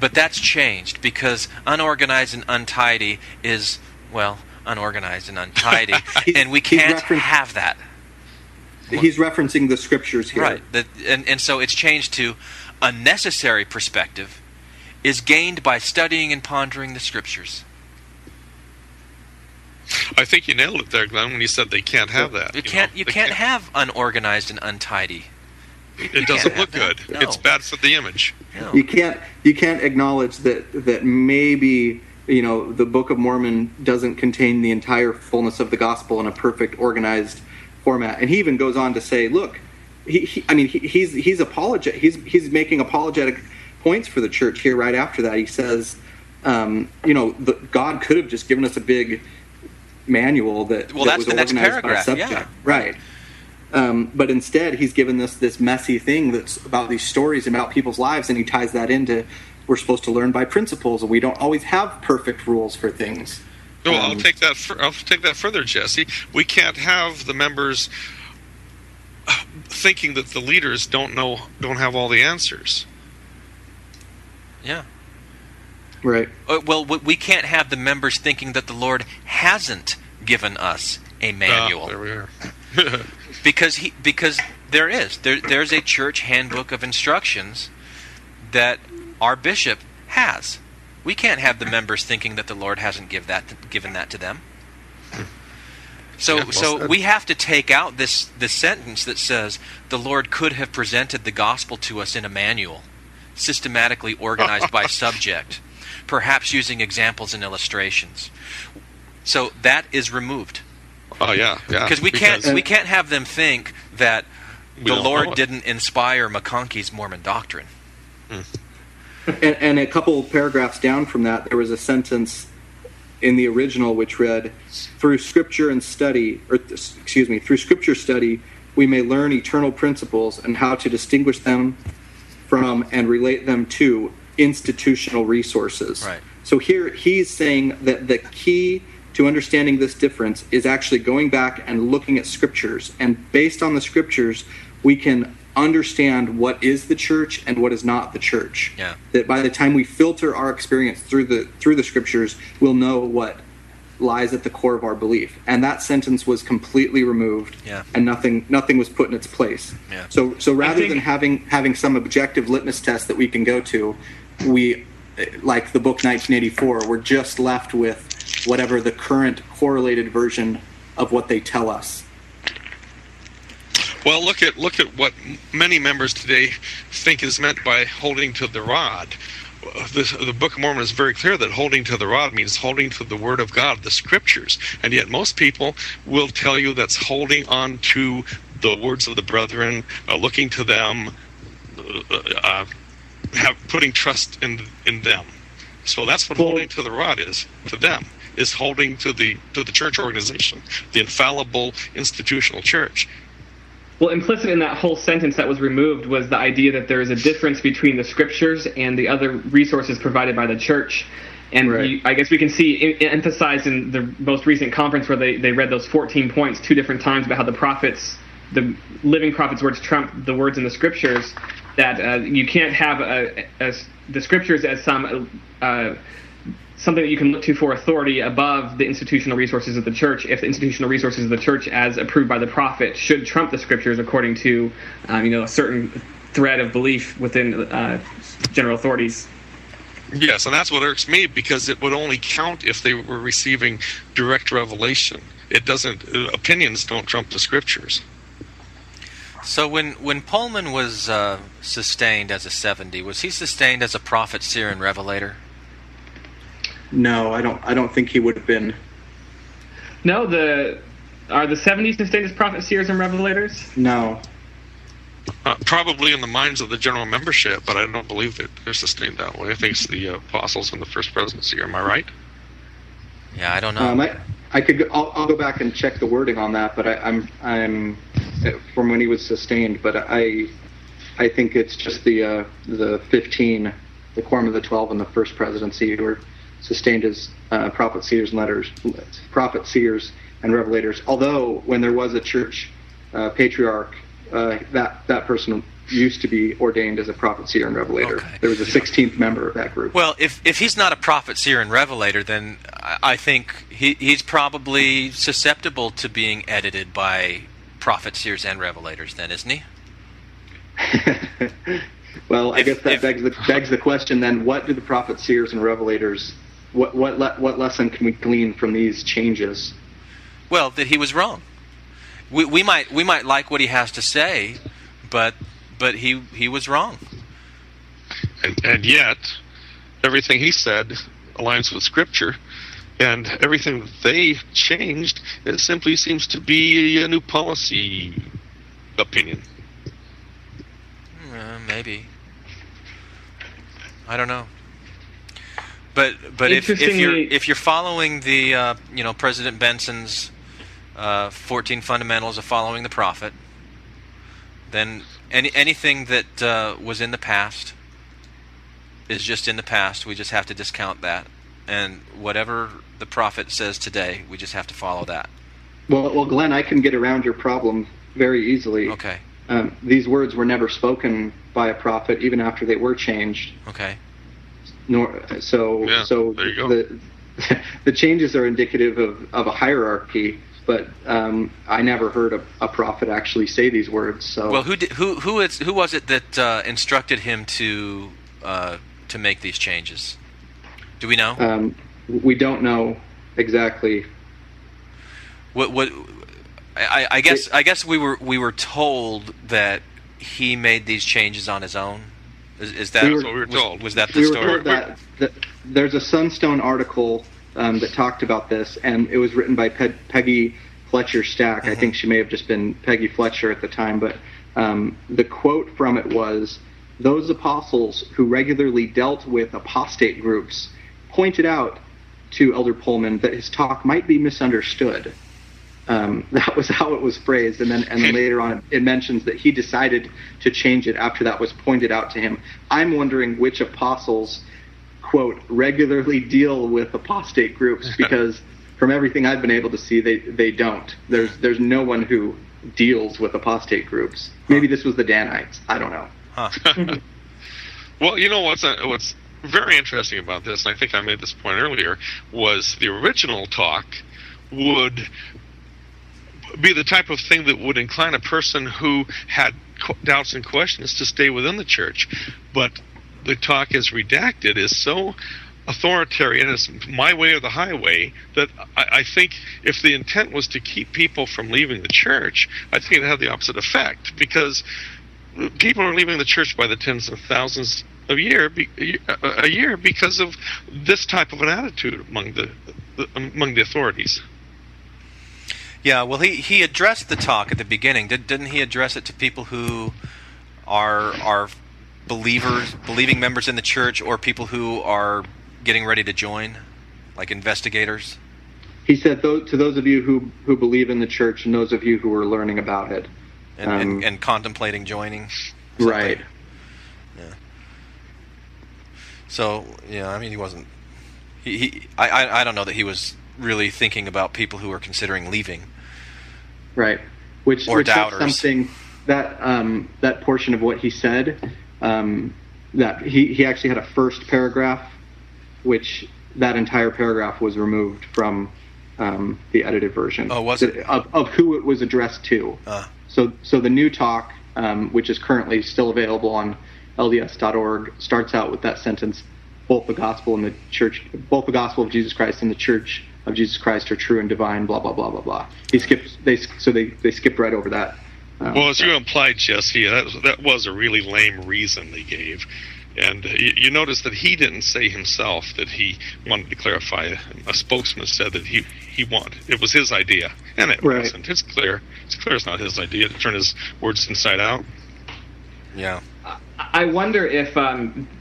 But that's changed, because unorganized and untidy is, well, unorganized and untidy, and we can't have that. He's referencing the scriptures here. Right, and so it's changed to a necessary perspective is gained by studying and pondering the scriptures. I think you nailed it there, Glenn, when you said they can't have that. You can't have unorganized and untidy. It doesn't look good. No. It's bad for the image. No. You can't acknowledge that maybe, you know, the Book of Mormon doesn't contain the entire fullness of the gospel in a perfect organized format. And he even goes on to say, look, he's apologetic. He's making apologetic points for the church here right after that. He says, you know, God could have just given us a big manual that was organized by subject, right? But instead, he's given this messy thing that's about these stories about people's lives, and he ties that into we're supposed to learn by principles, and we don't always have perfect rules for things. Well, I'll take that further, Jesse. We can't have the members thinking that the leaders don't have all the answers. Yeah. Right. Well, we can't have the members thinking that the Lord hasn't given us a manual. There we are. because there's a church handbook of instructions that our bishop has. We can't have the members thinking that the Lord hasn't given that to them. So we have to take out this sentence that says the Lord could have presented the gospel to us in a manual, systematically organized by subject, perhaps using examples and illustrations. So that is removed. Oh yeah. Because we can't have them think that the Lord didn't inspire McConkie's Mormon doctrine. And a couple of paragraphs down from that, there was a sentence in the original which read, "Through scripture study, we may learn eternal principles and how to distinguish them from and relate them to institutional resources." Right. So here he's saying that the key to understanding this difference is actually going back and looking at scriptures, and based on the scriptures, we can understand what is the church and what is not the church. Yeah. That by the time we filter our experience through the scriptures, we'll know what lies at the core of our belief. And that sentence was completely removed, and nothing was put in its place. Yeah. So rather than having some objective litmus test that we can go to, we, like the book 1984, we're just left with whatever the current correlated version of what they tell us. Well, look at what many members today think is meant by holding to the rod. The Book of Mormon is very clear that holding to the rod means holding to the Word of God, the Scriptures. And yet most people will tell you that's holding on to the words of the brethren, looking to them, putting trust in them. So that's what holding to the rod is to them, is holding to the church organization, the infallible institutional church. Well, implicit in that whole sentence that was removed was the idea that there is a difference between the scriptures and the other resources provided by the church. And I guess we can see emphasized in the most recent conference where they read those 14 points two different times about how the prophets, the living prophets' words trump the words in the scriptures, that you can't have the scriptures as something that you can look to for authority above the institutional resources of the church, if the institutional resources of the church, as approved by the prophet, should trump the scriptures according to, a certain thread of belief within general authorities. Yes, and that's what irks me, because it would only count if they were receiving direct revelation. It doesn't. Opinions don't trump the scriptures. So when Poelman was sustained as a 70, was he sustained as a prophet, seer, and revelator? No, I don't think he would have been. No, the 70s sustained as prophets, seers, and revelators? No. Probably in the minds of the general membership, but I don't believe that they're sustained that way. I think it's the apostles and the first presidency. Am I right? Yeah, I don't know. I'll go back and check the wording on that, but I'm from when he was sustained. But I think it's just the 15, the Quorum of the 12, and the first presidency were sustained as prophet seers and letters, prophet seers and revelators. Although when there was a church patriarch. That person used to be ordained as a prophet, seer, and revelator. Okay. There was a 16th member of that group. Well, if he's not a prophet, seer, and revelator, then I think he's probably susceptible to being edited by prophets, seers, and revelators, then, isn't he? Well, I guess that begs the question, then, what do the prophets, seers, and revelators, what lesson can we glean from these changes? Well, that he was wrong. We might like what he has to say, but he was wrong. And yet, everything he said aligns with Scripture, and everything that they changed, it simply seems to be a new policy opinion. Maybe. I don't know. But if you're following the President Benson's 14 fundamentals of following the prophet, then anything that was in the past is just in the past. We just have to discount that, and whatever the prophet says today, we just have to follow that. Well, Glenn, I can get around your problem very easily. Okay. These words were never spoken by a prophet, even after they were changed. Okay. So there you go. The changes are indicative of a hierarchy. But I never heard a prophet actually say these words. So. Well, who was it that instructed him to make these changes? Do we know? We don't know exactly. What? I guess we were told that he made these changes on his own. Is that what we were told? Was that the story? We were told that there's a Sunstone article. That talked about this, and it was written by Peggy Fletcher Stack. Mm-hmm. I think she may have just been Peggy Fletcher at the time, but the quote from it was, "Those apostles who regularly dealt with apostate groups pointed out to Elder Poelman that his talk might be misunderstood." That was how it was phrased, and then later on it mentions that he decided to change it after that was pointed out to him. I'm wondering which apostles, quote, regularly deal with apostate groups, because from everything I've been able to see, they don't. There's no one who deals with apostate groups. Maybe this was the Danites. I don't know. Huh. Well, you know what's very interesting about this, and I think I made this point earlier, was the original talk would be the type of thing that would incline a person who had doubts and questions to stay within the church. But the talk is redacted is so authoritarian, it's my way or the highway, that I think if the intent was to keep people from leaving the church, I think it had the opposite effect, because people are leaving the church by the tens of thousands a year because of this type of an attitude among the authorities. Yeah, well, he addressed the talk at the beginning. Didn't he address it to people who are believing members in the church, or people who are getting ready to join, like investigators? He said, to those of you who believe in the church and those of you who are learning about it. And contemplating joining. Something. Right. Yeah. So, yeah, I mean, he wasn't... I don't know that he was really thinking about people who are considering leaving. Right. Which doubters. Something that portion of what he said... that he actually had a first paragraph, which that entire paragraph was removed from the edited version. Oh, was it? Of who it was addressed to. So the new talk, which is currently still available on LDS.org, starts out with that sentence: both the gospel of Jesus Christ and the Church of Jesus Christ are true and divine. Blah blah blah blah blah. They skipped right over that. Well, as you implied, Jesse, that was a really lame reason they gave. And you notice that he didn't say himself that he wanted to clarify. A spokesman said that he wanted. It was his idea, and it wasn't. It's clear it's not his idea to turn his words inside out. Yeah. I wonder if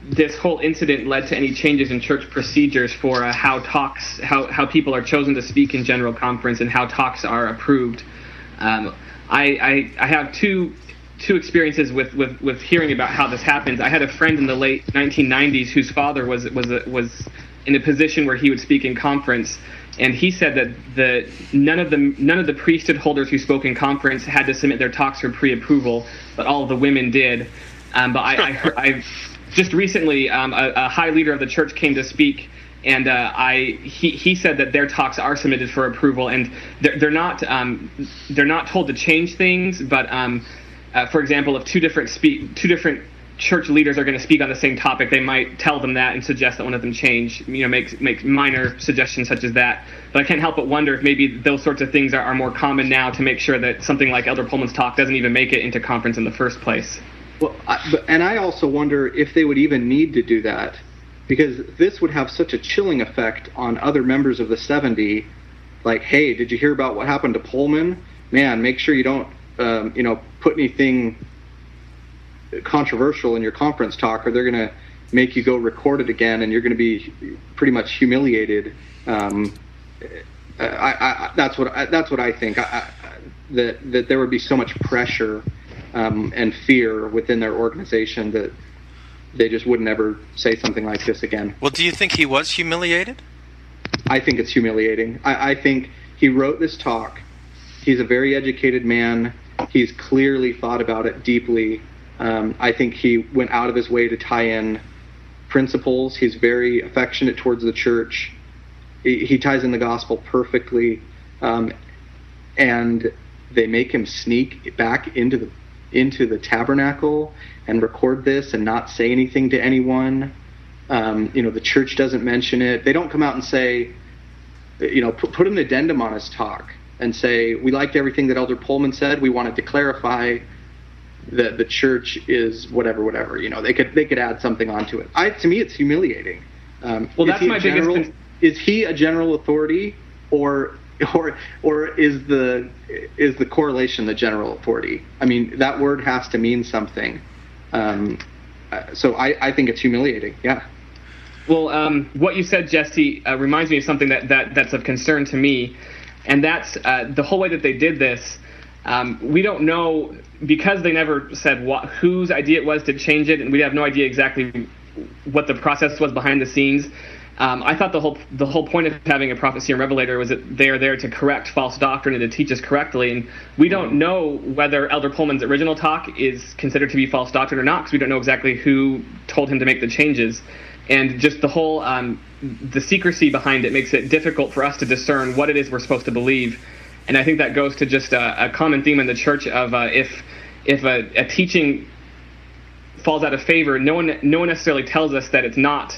this whole incident led to any changes in church procedures for how people are chosen to speak in General Conference and how talks are approved. I have two experiences with hearing about how this happens. I had a friend in the late 1990s whose father was in a position where he would speak in conference, and he said that none of the priesthood holders who spoke in conference had to submit their talks for pre-approval, but all of the women did. But I just recently a high leader of the church came to speak, and he said that their talks are submitted for approval, and they're not told to change things. But for example, if two different church leaders are going to speak on the same topic, they might tell them that and suggest that one of them change, make minor suggestions such as that. But I can't help but wonder if maybe those sorts of things are more common now to make sure that something like Elder Poelman's talk doesn't even make it into conference in the first place. Well, and I also wonder if they would even need to do that, because this would have such a chilling effect on other members of the 70, like, hey, did you hear about what happened to Poelman? Man, make sure you don't, put anything controversial in your conference talk, or they're going to make you go record it again, and you're going to be pretty much humiliated. That's what I think. That there would be so much pressure and fear within their organization that they just would never say something like this again. Well, do you think he was humiliated? I think it's humiliating. I think he wrote this talk. He's a very educated man. He's clearly thought about it deeply. I think he went out of his way to tie in principles. He's very affectionate towards the church. He ties in the gospel perfectly, and they make him sneak back into the tabernacle and record this and not say anything to anyone. The church doesn't mention it. They don't come out and say, put an addendum on his talk and say, we liked everything that Elder Poelman said. We wanted to clarify that the church is whatever. They could add something onto it. To me, it's humiliating. Well, that's my biggest. Is he a general authority, or is the correlation the general authority? I mean, that word has to mean something. So I think it's humiliating. Yeah. Well, what you said, Jesse, reminds me of something that's of concern to me, and that's the whole way that they did this. We don't know, because they never said whose idea it was to change it, and we have no idea exactly what the process was behind the scenes. I thought the whole point of having a prophecy and revelator was that they are there to correct false doctrine and to teach us correctly, and we don't know whether Elder Poelman's original talk is considered to be false doctrine or not, because we don't know exactly who told him to make the changes. And just the whole the secrecy behind it makes it difficult for us to discern what it is we're supposed to believe. And I think that goes to just a common theme in the church of if a teaching falls out of favor, no one necessarily tells us that it's not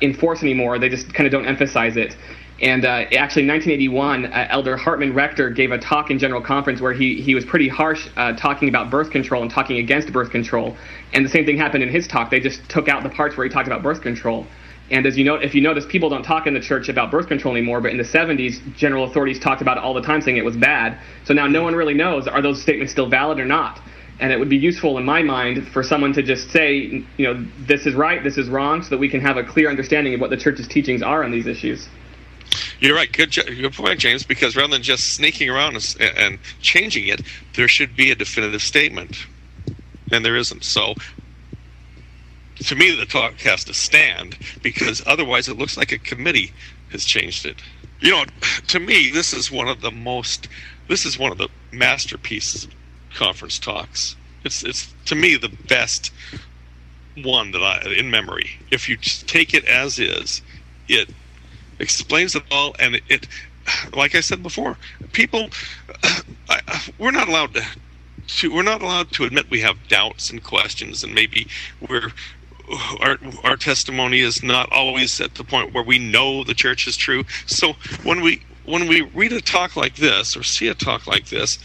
in force anymore. They just kind of don't emphasize it. And actually, in 1981, Elder Hartman Rector gave a talk in General Conference where he was pretty harsh talking about birth control and talking against birth control. And the same thing happened in his talk. They just took out the parts where he talked about birth control. And as you know, if you notice, people don't talk in the church about birth control anymore, but in the 70s, general authorities talked about it all the time, saying it was bad. So now no one really knows, are those statements still valid or not? And it would be useful, in my mind, for someone to just say, this is right, this is wrong, so that we can have a clear understanding of what the church's teachings are on these issues. You're right. Good point, James, because rather than just sneaking around and changing it, there should be a definitive statement. And there isn't. So, to me, the talk has to stand, because otherwise it looks like a committee has changed it. To me, this is one of the masterpieces of conference talks. It's to me the best one that I in memory. If you just take it as is, it explains it all, and it like I said before, people we're not allowed to admit we have doubts and questions, and maybe our testimony is not always at the point where we know the church is true. So when we read a talk like this or see a talk like this,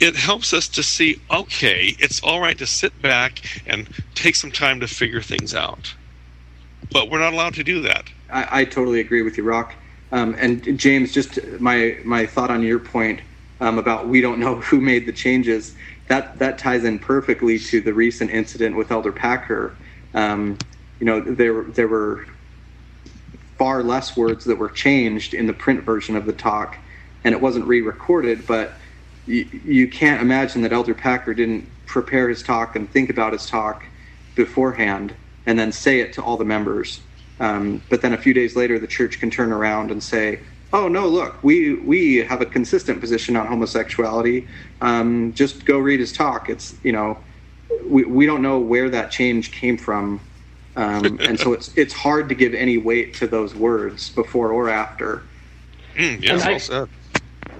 it helps us to see, okay, it's all right to sit back and take some time to figure things out. But we're not allowed to do that. I totally agree with you, Rock. And James, just my thought on your point about we don't know who made the changes. that ties in perfectly to the recent incident with Elder Packer. There were far less words that were changed in the print version of the talk, and it wasn't re-recorded, but you can't imagine that Elder Packer didn't prepare his talk and think about his talk beforehand and then say it to all the members. But then a few days later, the church can turn around and say, oh, no, look, we have a consistent position on homosexuality. Just go read his talk. It's, we don't know where that change came from. And so it's hard to give any weight to those words before or after.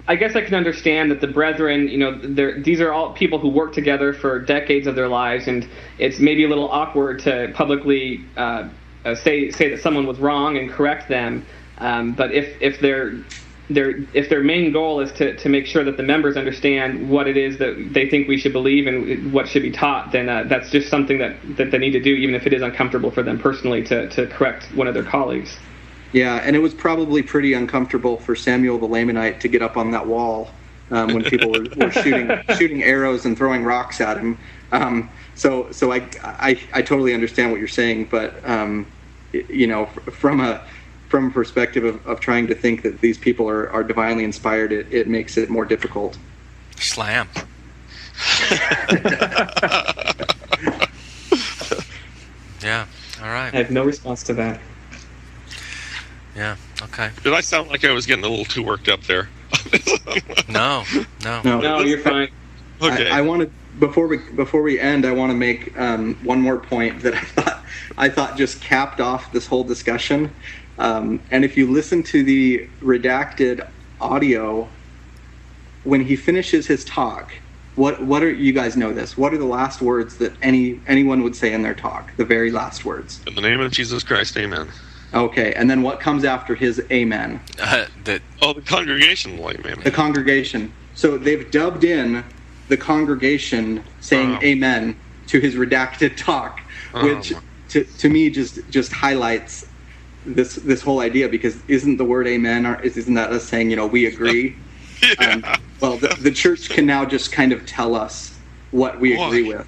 I guess I can understand that the brethren, these are all people who work together for decades of their lives, and it's maybe a little awkward to publicly say that someone was wrong and correct them. But if their main goal is to make sure that the members understand what it is that they think we should believe and what should be taught, then that's just something that they need to do, even if it is uncomfortable for them personally to correct one of their colleagues. Yeah, and it was probably pretty uncomfortable for Samuel the Lamanite to get up on that wall when people were shooting arrows and throwing rocks at him. So I totally understand what you're saying, but from a perspective of trying to think that these people are divinely inspired, it makes it more difficult. Slam. Yeah. All right. I have no response to that. Yeah, okay. Did I sound like I was getting a little too worked up there? No, you're fine. Okay. I wanted before we end, I want to make one more point that I thought just capped off this whole discussion. And if you listen to the redacted audio, when he finishes his talk, what are you guys know this? What are the last words that anyone would say in their talk? The very last words. In the name of Jesus Christ, amen. Okay, and then what comes after his amen? The congregational amen. The congregation. So they've dubbed in the congregation saying amen to his redacted talk, which to me just highlights this whole idea, because isn't the word amen, or isn't that us saying, we agree? Yeah. Well, the church can now just kind of tell us what we agree with.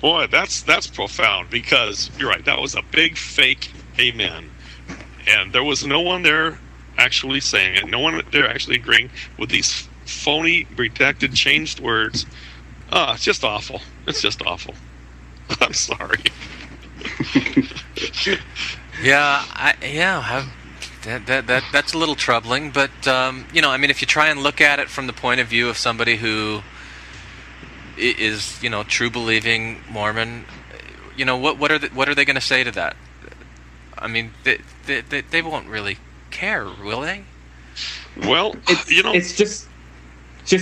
Boy, that's profound, because you're right, that was a big fake amen. And there was no one there actually saying it. No one there actually agreeing with these phony, redacted, changed words. It's just awful. I'm sorry. That's a little troubling. But if you try and look at it from the point of view of somebody who is, true believing Mormon, what are they going to say to that? I mean, they won't really care, will they? Well, it's just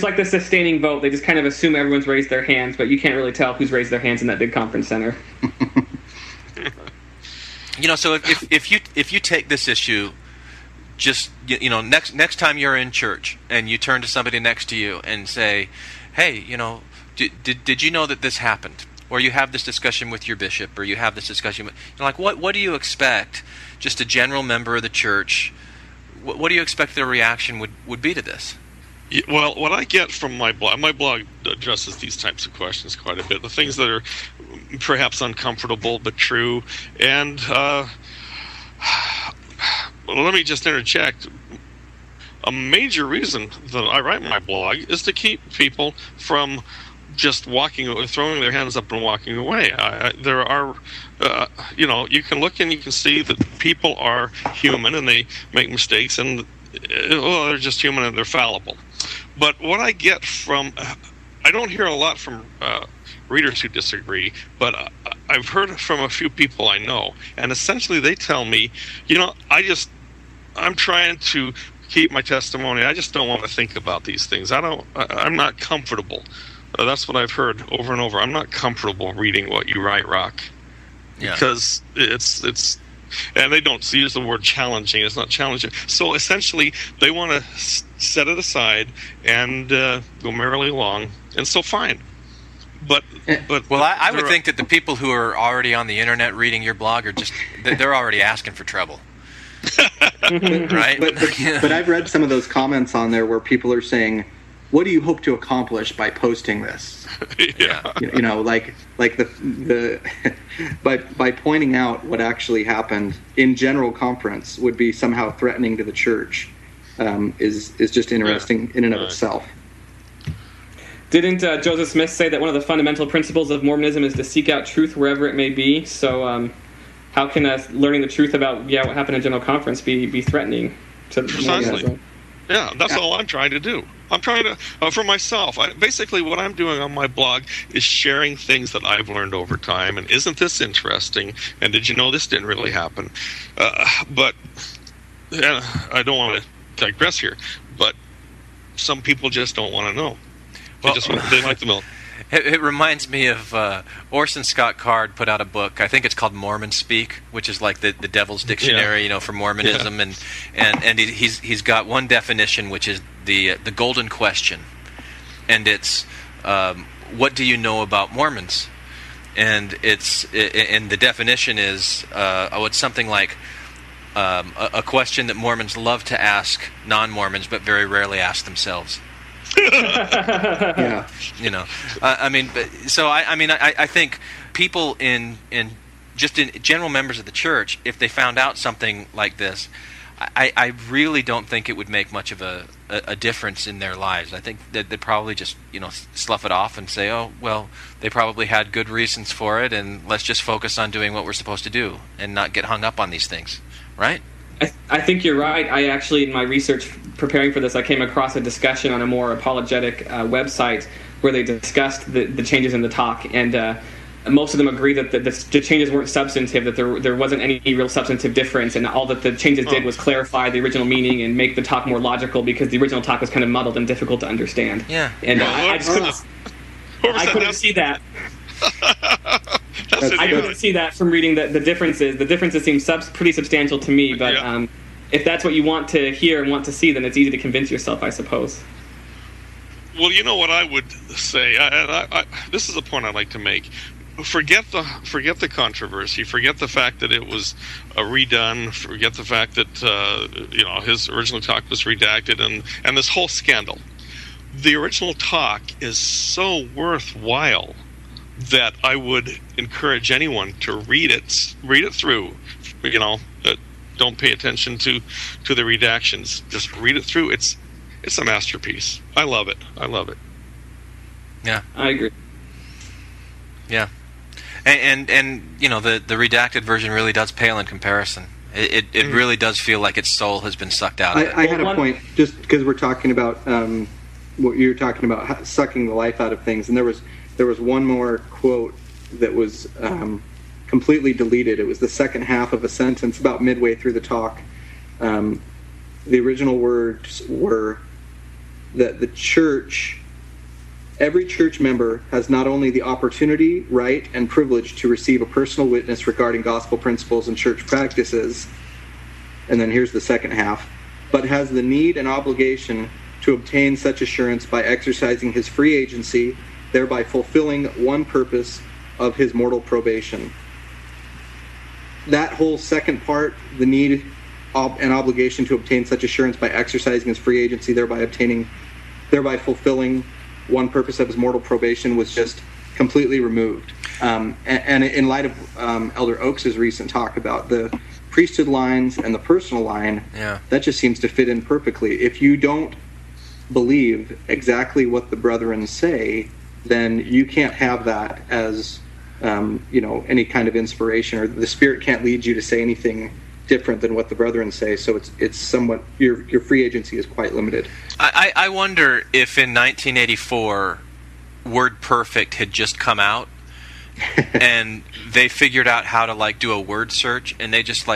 like the sustaining vote. They just kind of assume everyone's raised their hands, but you can't really tell who's raised their hands in that big conference center. So if you take this issue, just next time you're in church and you turn to somebody next to you and say, "Hey, did you know that this happened?" Or you have this discussion with your bishop, or you have this discussion with... like, what do you expect, just a general member of the church, what do you expect their reaction would be to this? Well, what I get from my blog addresses these types of questions quite a bit. The things that are perhaps uncomfortable but true. And let me just interject. A major reason that I write my blog is to keep people from... just walking or throwing their hands up and walking away. There are, you can look and you can see that people are human and they make mistakes, and they're just human and they're fallible. But what I get from, I don't hear a lot from readers who disagree, but I've heard from a few people I know, and essentially they tell me, I'm trying to keep my testimony. I just don't want to think about these things. I'm not comfortable. That's what I've heard over and over. I'm not comfortable reading what you write, Rock, because it's and they don't use the word challenging. It's not challenging. So essentially, they want to set it aside and go merrily along, and so fine. But well, I would think that the people who are already on the internet reading your blog are just they're already asking for trouble. Right? But I've read some of those comments on there where people are saying, what do you hope to accomplish by posting this? Yeah. You know, like the by pointing out what actually happened in General Conference would be somehow threatening to the church, is just interesting in and of itself. Didn't Joseph Smith say that one of the fundamental principles of Mormonism is to seek out truth wherever it may be? So how can learning the truth about what happened in General Conference be threatening to the Mormonism? Yeah, that's all I'm trying to do. I'm trying to, for myself, basically what I'm doing on my blog is sharing things that I've learned over time, and isn't this interesting, and did you know this didn't really happen? But I don't want to digress here, but some people just don't want to know. They like the milk. It reminds me of Orson Scott Card put out a book. I think it's called Mormon Speak, which is like the Devil's Dictionary, for Mormonism. Yeah. And he's got one definition, which is the golden question, and it's what do you know about Mormons? And the definition is it's something like a question that Mormons love to ask non-Mormons, but very rarely ask themselves. Yeah, I think people in general members of the church, if they found out something like this, I really don't think it would make much of a difference in their lives. I think that they'd probably just slough it off and say, oh well, they probably had good reasons for it, and let's just focus on doing what we're supposed to do and not get hung up on these things, right? I think you're right. I actually, in my research preparing for this, I came across a discussion on a more apologetic website where they discussed the changes in the talk, and most of them agree that the changes weren't substantive, that there wasn't any real substantive difference, and all that the changes did was clarify the original meaning and make the talk more logical, because the original talk was kind of muddled and difficult to understand. Yeah. And I couldn't see that. I don't see that from reading the differences. The differences seem pretty substantial to me, but if that's what you want to hear and want to see, then it's easy to convince yourself, I suppose. Well, you know what I would say? This is a point I'd like to make. Forget the controversy. Forget the fact that it was redone. Forget the fact that his original talk was redacted, and this whole scandal. The original talk is so worthwhile that I would encourage anyone to read it through. Don't pay attention to the redactions. Just read it through. It's a masterpiece. I love it. Yeah, I agree. Yeah, and the redacted version really does pale in comparison. It really does feel like its soul has been sucked out of it. I had a point, just because we're talking about what you're talking about, sucking the life out of things, and there was one more quote that was completely deleted. It was the second half of a sentence about midway through the talk. The original words were that every church member has not only the opportunity, right, and privilege to receive a personal witness regarding gospel principles and church practices, and then here's the second half, but has the need and obligation to obtain such assurance by exercising his free agency, thereby fulfilling one purpose of his mortal probation. That whole second part, the need and obligation to obtain such assurance by exercising his free agency, thereby fulfilling one purpose of his mortal probation, was just completely removed. And in light of Elder Oaks' recent talk about the priesthood lines and the personal line, that just seems to fit in perfectly. If you don't believe exactly what the brethren say, then you can't have that as any kind of inspiration, or the Spirit can't lead you to say anything different than what the brethren say. So it's somewhat, your free agency is quite limited. I wonder if in 1984 Word Perfect had just come out and they figured out how to do a word search, and they just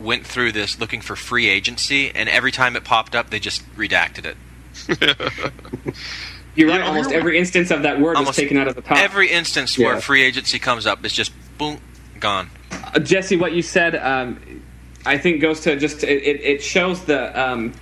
went through this looking for free agency, and every time it popped up they just redacted it. You're right. Almost every instance of that word is taken out of the talk. Every instance where free agency comes up, it's just boom, gone. Jesse, what you said, I think goes to just it shows the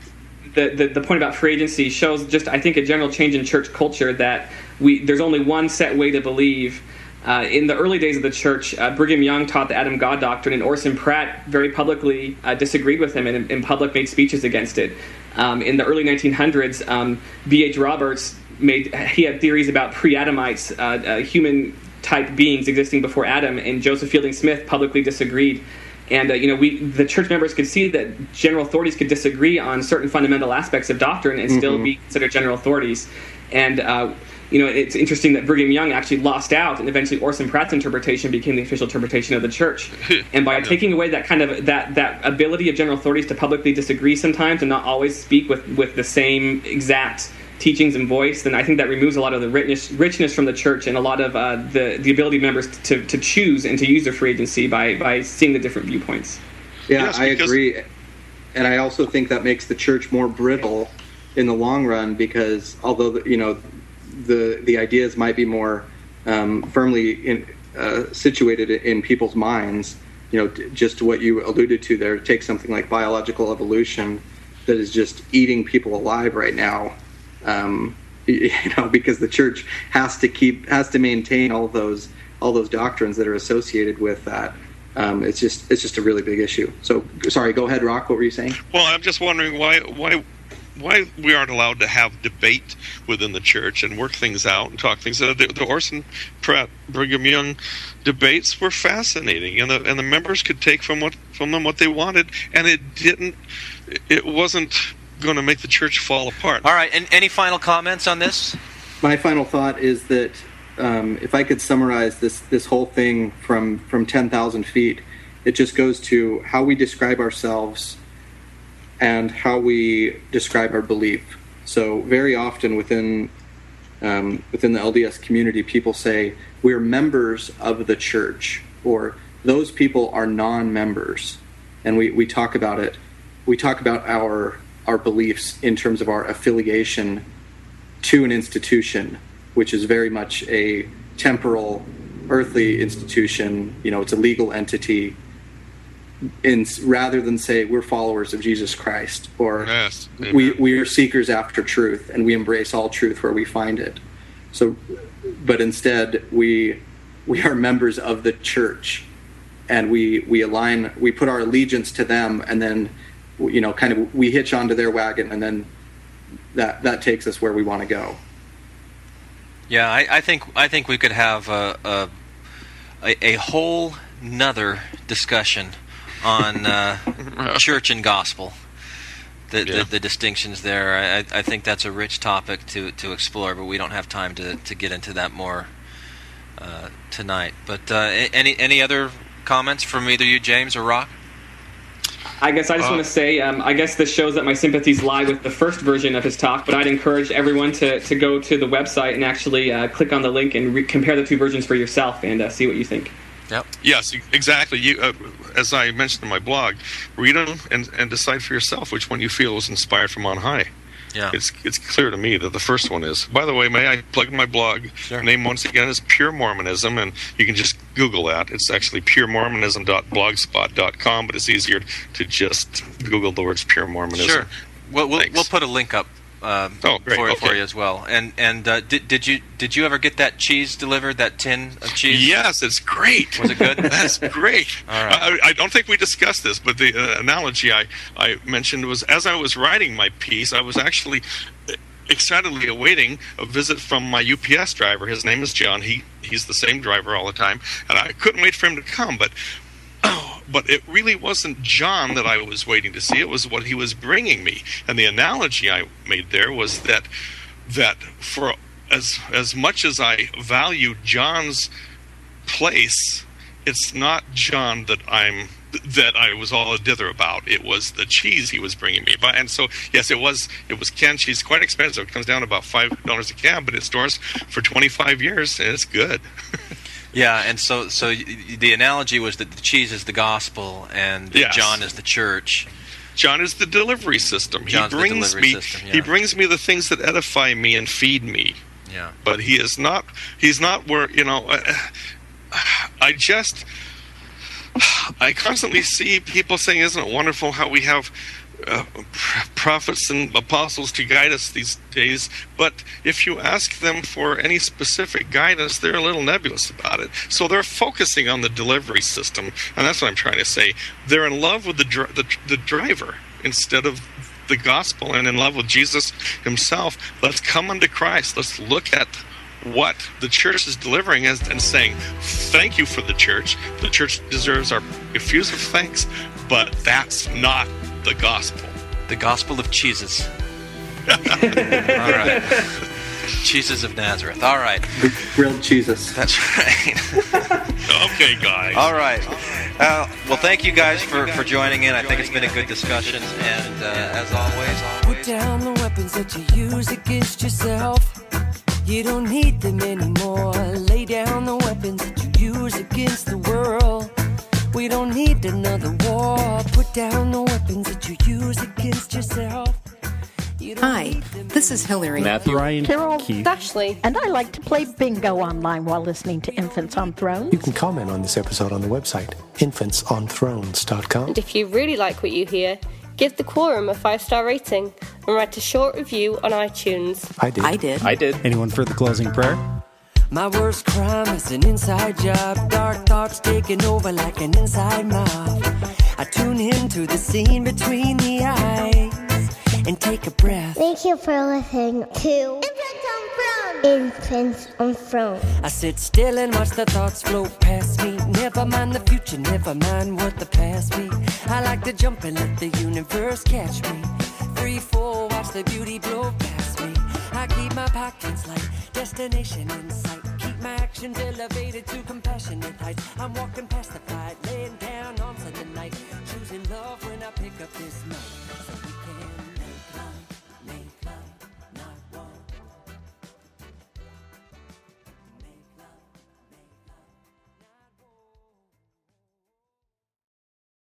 point about free agency shows just, I think, a general change in church culture that there's only one set way to believe. In the early days of the church, Brigham Young taught the Adam God doctrine, and Orson Pratt very publicly disagreed with him and in public made speeches against it. In the early 1900s, B.H. Roberts had theories about pre-Adamites, human-type beings existing before Adam, and Joseph Fielding Smith publicly disagreed. And the church members could see that general authorities could disagree on certain fundamental aspects of doctrine and still be considered general authorities. And it's interesting that Brigham Young actually lost out, and eventually Orson Pratt's interpretation became the official interpretation of the church. And by taking away that kind of that ability of general authorities to publicly disagree sometimes and not always speak with the same exact teachings and voice, then I think that removes a lot of the richness from the church, and a lot of the ability of members to choose and to use their free agency by seeing the different viewpoints. Yeah, yes, I agree. And I also think that makes the church more brittle in the long run, because although the ideas might be more firmly situated in people's minds, just to what you alluded to there, take something like biological evolution that is just eating people alive right now. Because the church has to maintain all those doctrines that are associated with that. It's just a really big issue. So sorry, go ahead, Rock. What were you saying? Well, I'm just wondering why we aren't allowed to have debate within the church and work things out and talk things out. The Orson Pratt, Brigham Young debates were fascinating, and the members could take from them what they wanted, and it wasn't going to make the church fall apart. All right, and any final comments on this? My final thought is that if I could summarize this whole thing from 10,000 feet, it just goes to how we describe ourselves and how we describe our belief. So very often within the LDS community, people say we're members of the church, or those people are non-members, and we talk about it. We talk about our beliefs in terms of our affiliation to an institution, which is very much a temporal, earthly institution. It's a legal entity. Rather than say we're followers of Jesus Christ, or yes, we are seekers after truth, and we embrace all truth where we find it. So, but instead we are members of the church, and we put our allegiance to them, and then kind of we hitch onto their wagon, and then that takes us where we want to go. Yeah, I think we could have a whole nother discussion on church and gospel, the distinctions there. I think that's a rich topic to explore, but we don't have time to get into that more tonight. But any other comments from either you, James, or Rock? I guess I just want to say, I guess this shows that my sympathies lie with the first version of his talk, but I'd encourage everyone to go to the website and actually click on the link and compare the two versions for yourself and see what you think. Yep. Yes, exactly. You, as I mentioned in my blog, read them and decide for yourself which one you feel was inspired from on high. Yeah. It's clear to me that the first one is. By the way, may I plug my blog? Sure. Name once again is Pure Mormonism, and you can just Google that. It's actually puremormonism.blogspot.com, but it's easier to just Google the words Pure Mormonism. Sure. Well, we'll put a link up for you as well. And did you ever get that cheese delivered? That tin of cheese? Yes, it's great. Was it good? That's great. All right. I don't think we discussed this, but the analogy I mentioned was, as I was writing my piece, I was actually excitedly awaiting a visit from my UPS driver. His name is John. He's the same driver all the time, and I couldn't wait for him to come. But it really wasn't John that I was waiting to see. It was what he was bringing me. And the analogy I made there was that for as much as I value John's place, it's not John that I was all a dither about. It was the cheese he was bringing me. And so, yes, it was canned cheese, quite expensive. It comes down about $5 a can, but it stores for 25 years, and it's good. Yeah, and so the analogy was that the cheese is the gospel, and yes, John is the church. John is the delivery system. He brings me the things that edify me and feed me. Yeah, but he is not. He's not where I constantly see people saying, "Isn't it wonderful how we have prophets and apostles to guide us these days?" But if you ask them for any specific guidance, they're a little nebulous about it. So they're focusing on the delivery system, and that's what I'm trying to say. They're in love with the driver instead of the gospel and in love with Jesus himself, let's come unto Christ. Let's look at what the church is delivering and saying, thank you for the church. The church deserves our effusive thanks, but that's not the gospel. The gospel of Jesus. All right. Jesus of Nazareth. All right. The grilled Jesus. That's right. Okay, guys. All right. Well, thank you guys for joining in. I think it's been a good discussion. And as always, put down the weapons that you use against yourself. You don't need them anymore. Lay down the weapons that you use against the world. We don't need another war. Put down the weapons that you use against yourself. Hi, this is Hillary, Matthew, Ryan, Carol, Keith, Ashley, and I like to play bingo online while listening to Infants on Thrones. You can comment on this episode on the website, infantsonthrones.com. And if you really like what you hear, give the Quorum a 5-star rating and write a short review on iTunes. I did. Anyone for the closing prayer? My worst crime is an inside job. Dark thoughts taking over like an inside mob. I tune into the scene between the eyes and take a breath. Thank you for listening to Infants on Thrones. I sit still and watch the thoughts float past me. Never mind the future, never mind what the past be. I like to jump and let the universe catch me. 3, 4, watch the beauty blow past me. I keep my pockets light, destination in sight. Keep my actions elevated to compassionate heights. I'm walking past the fight, laying down on Sunday night. Choosing love when I pick up this mic. So we can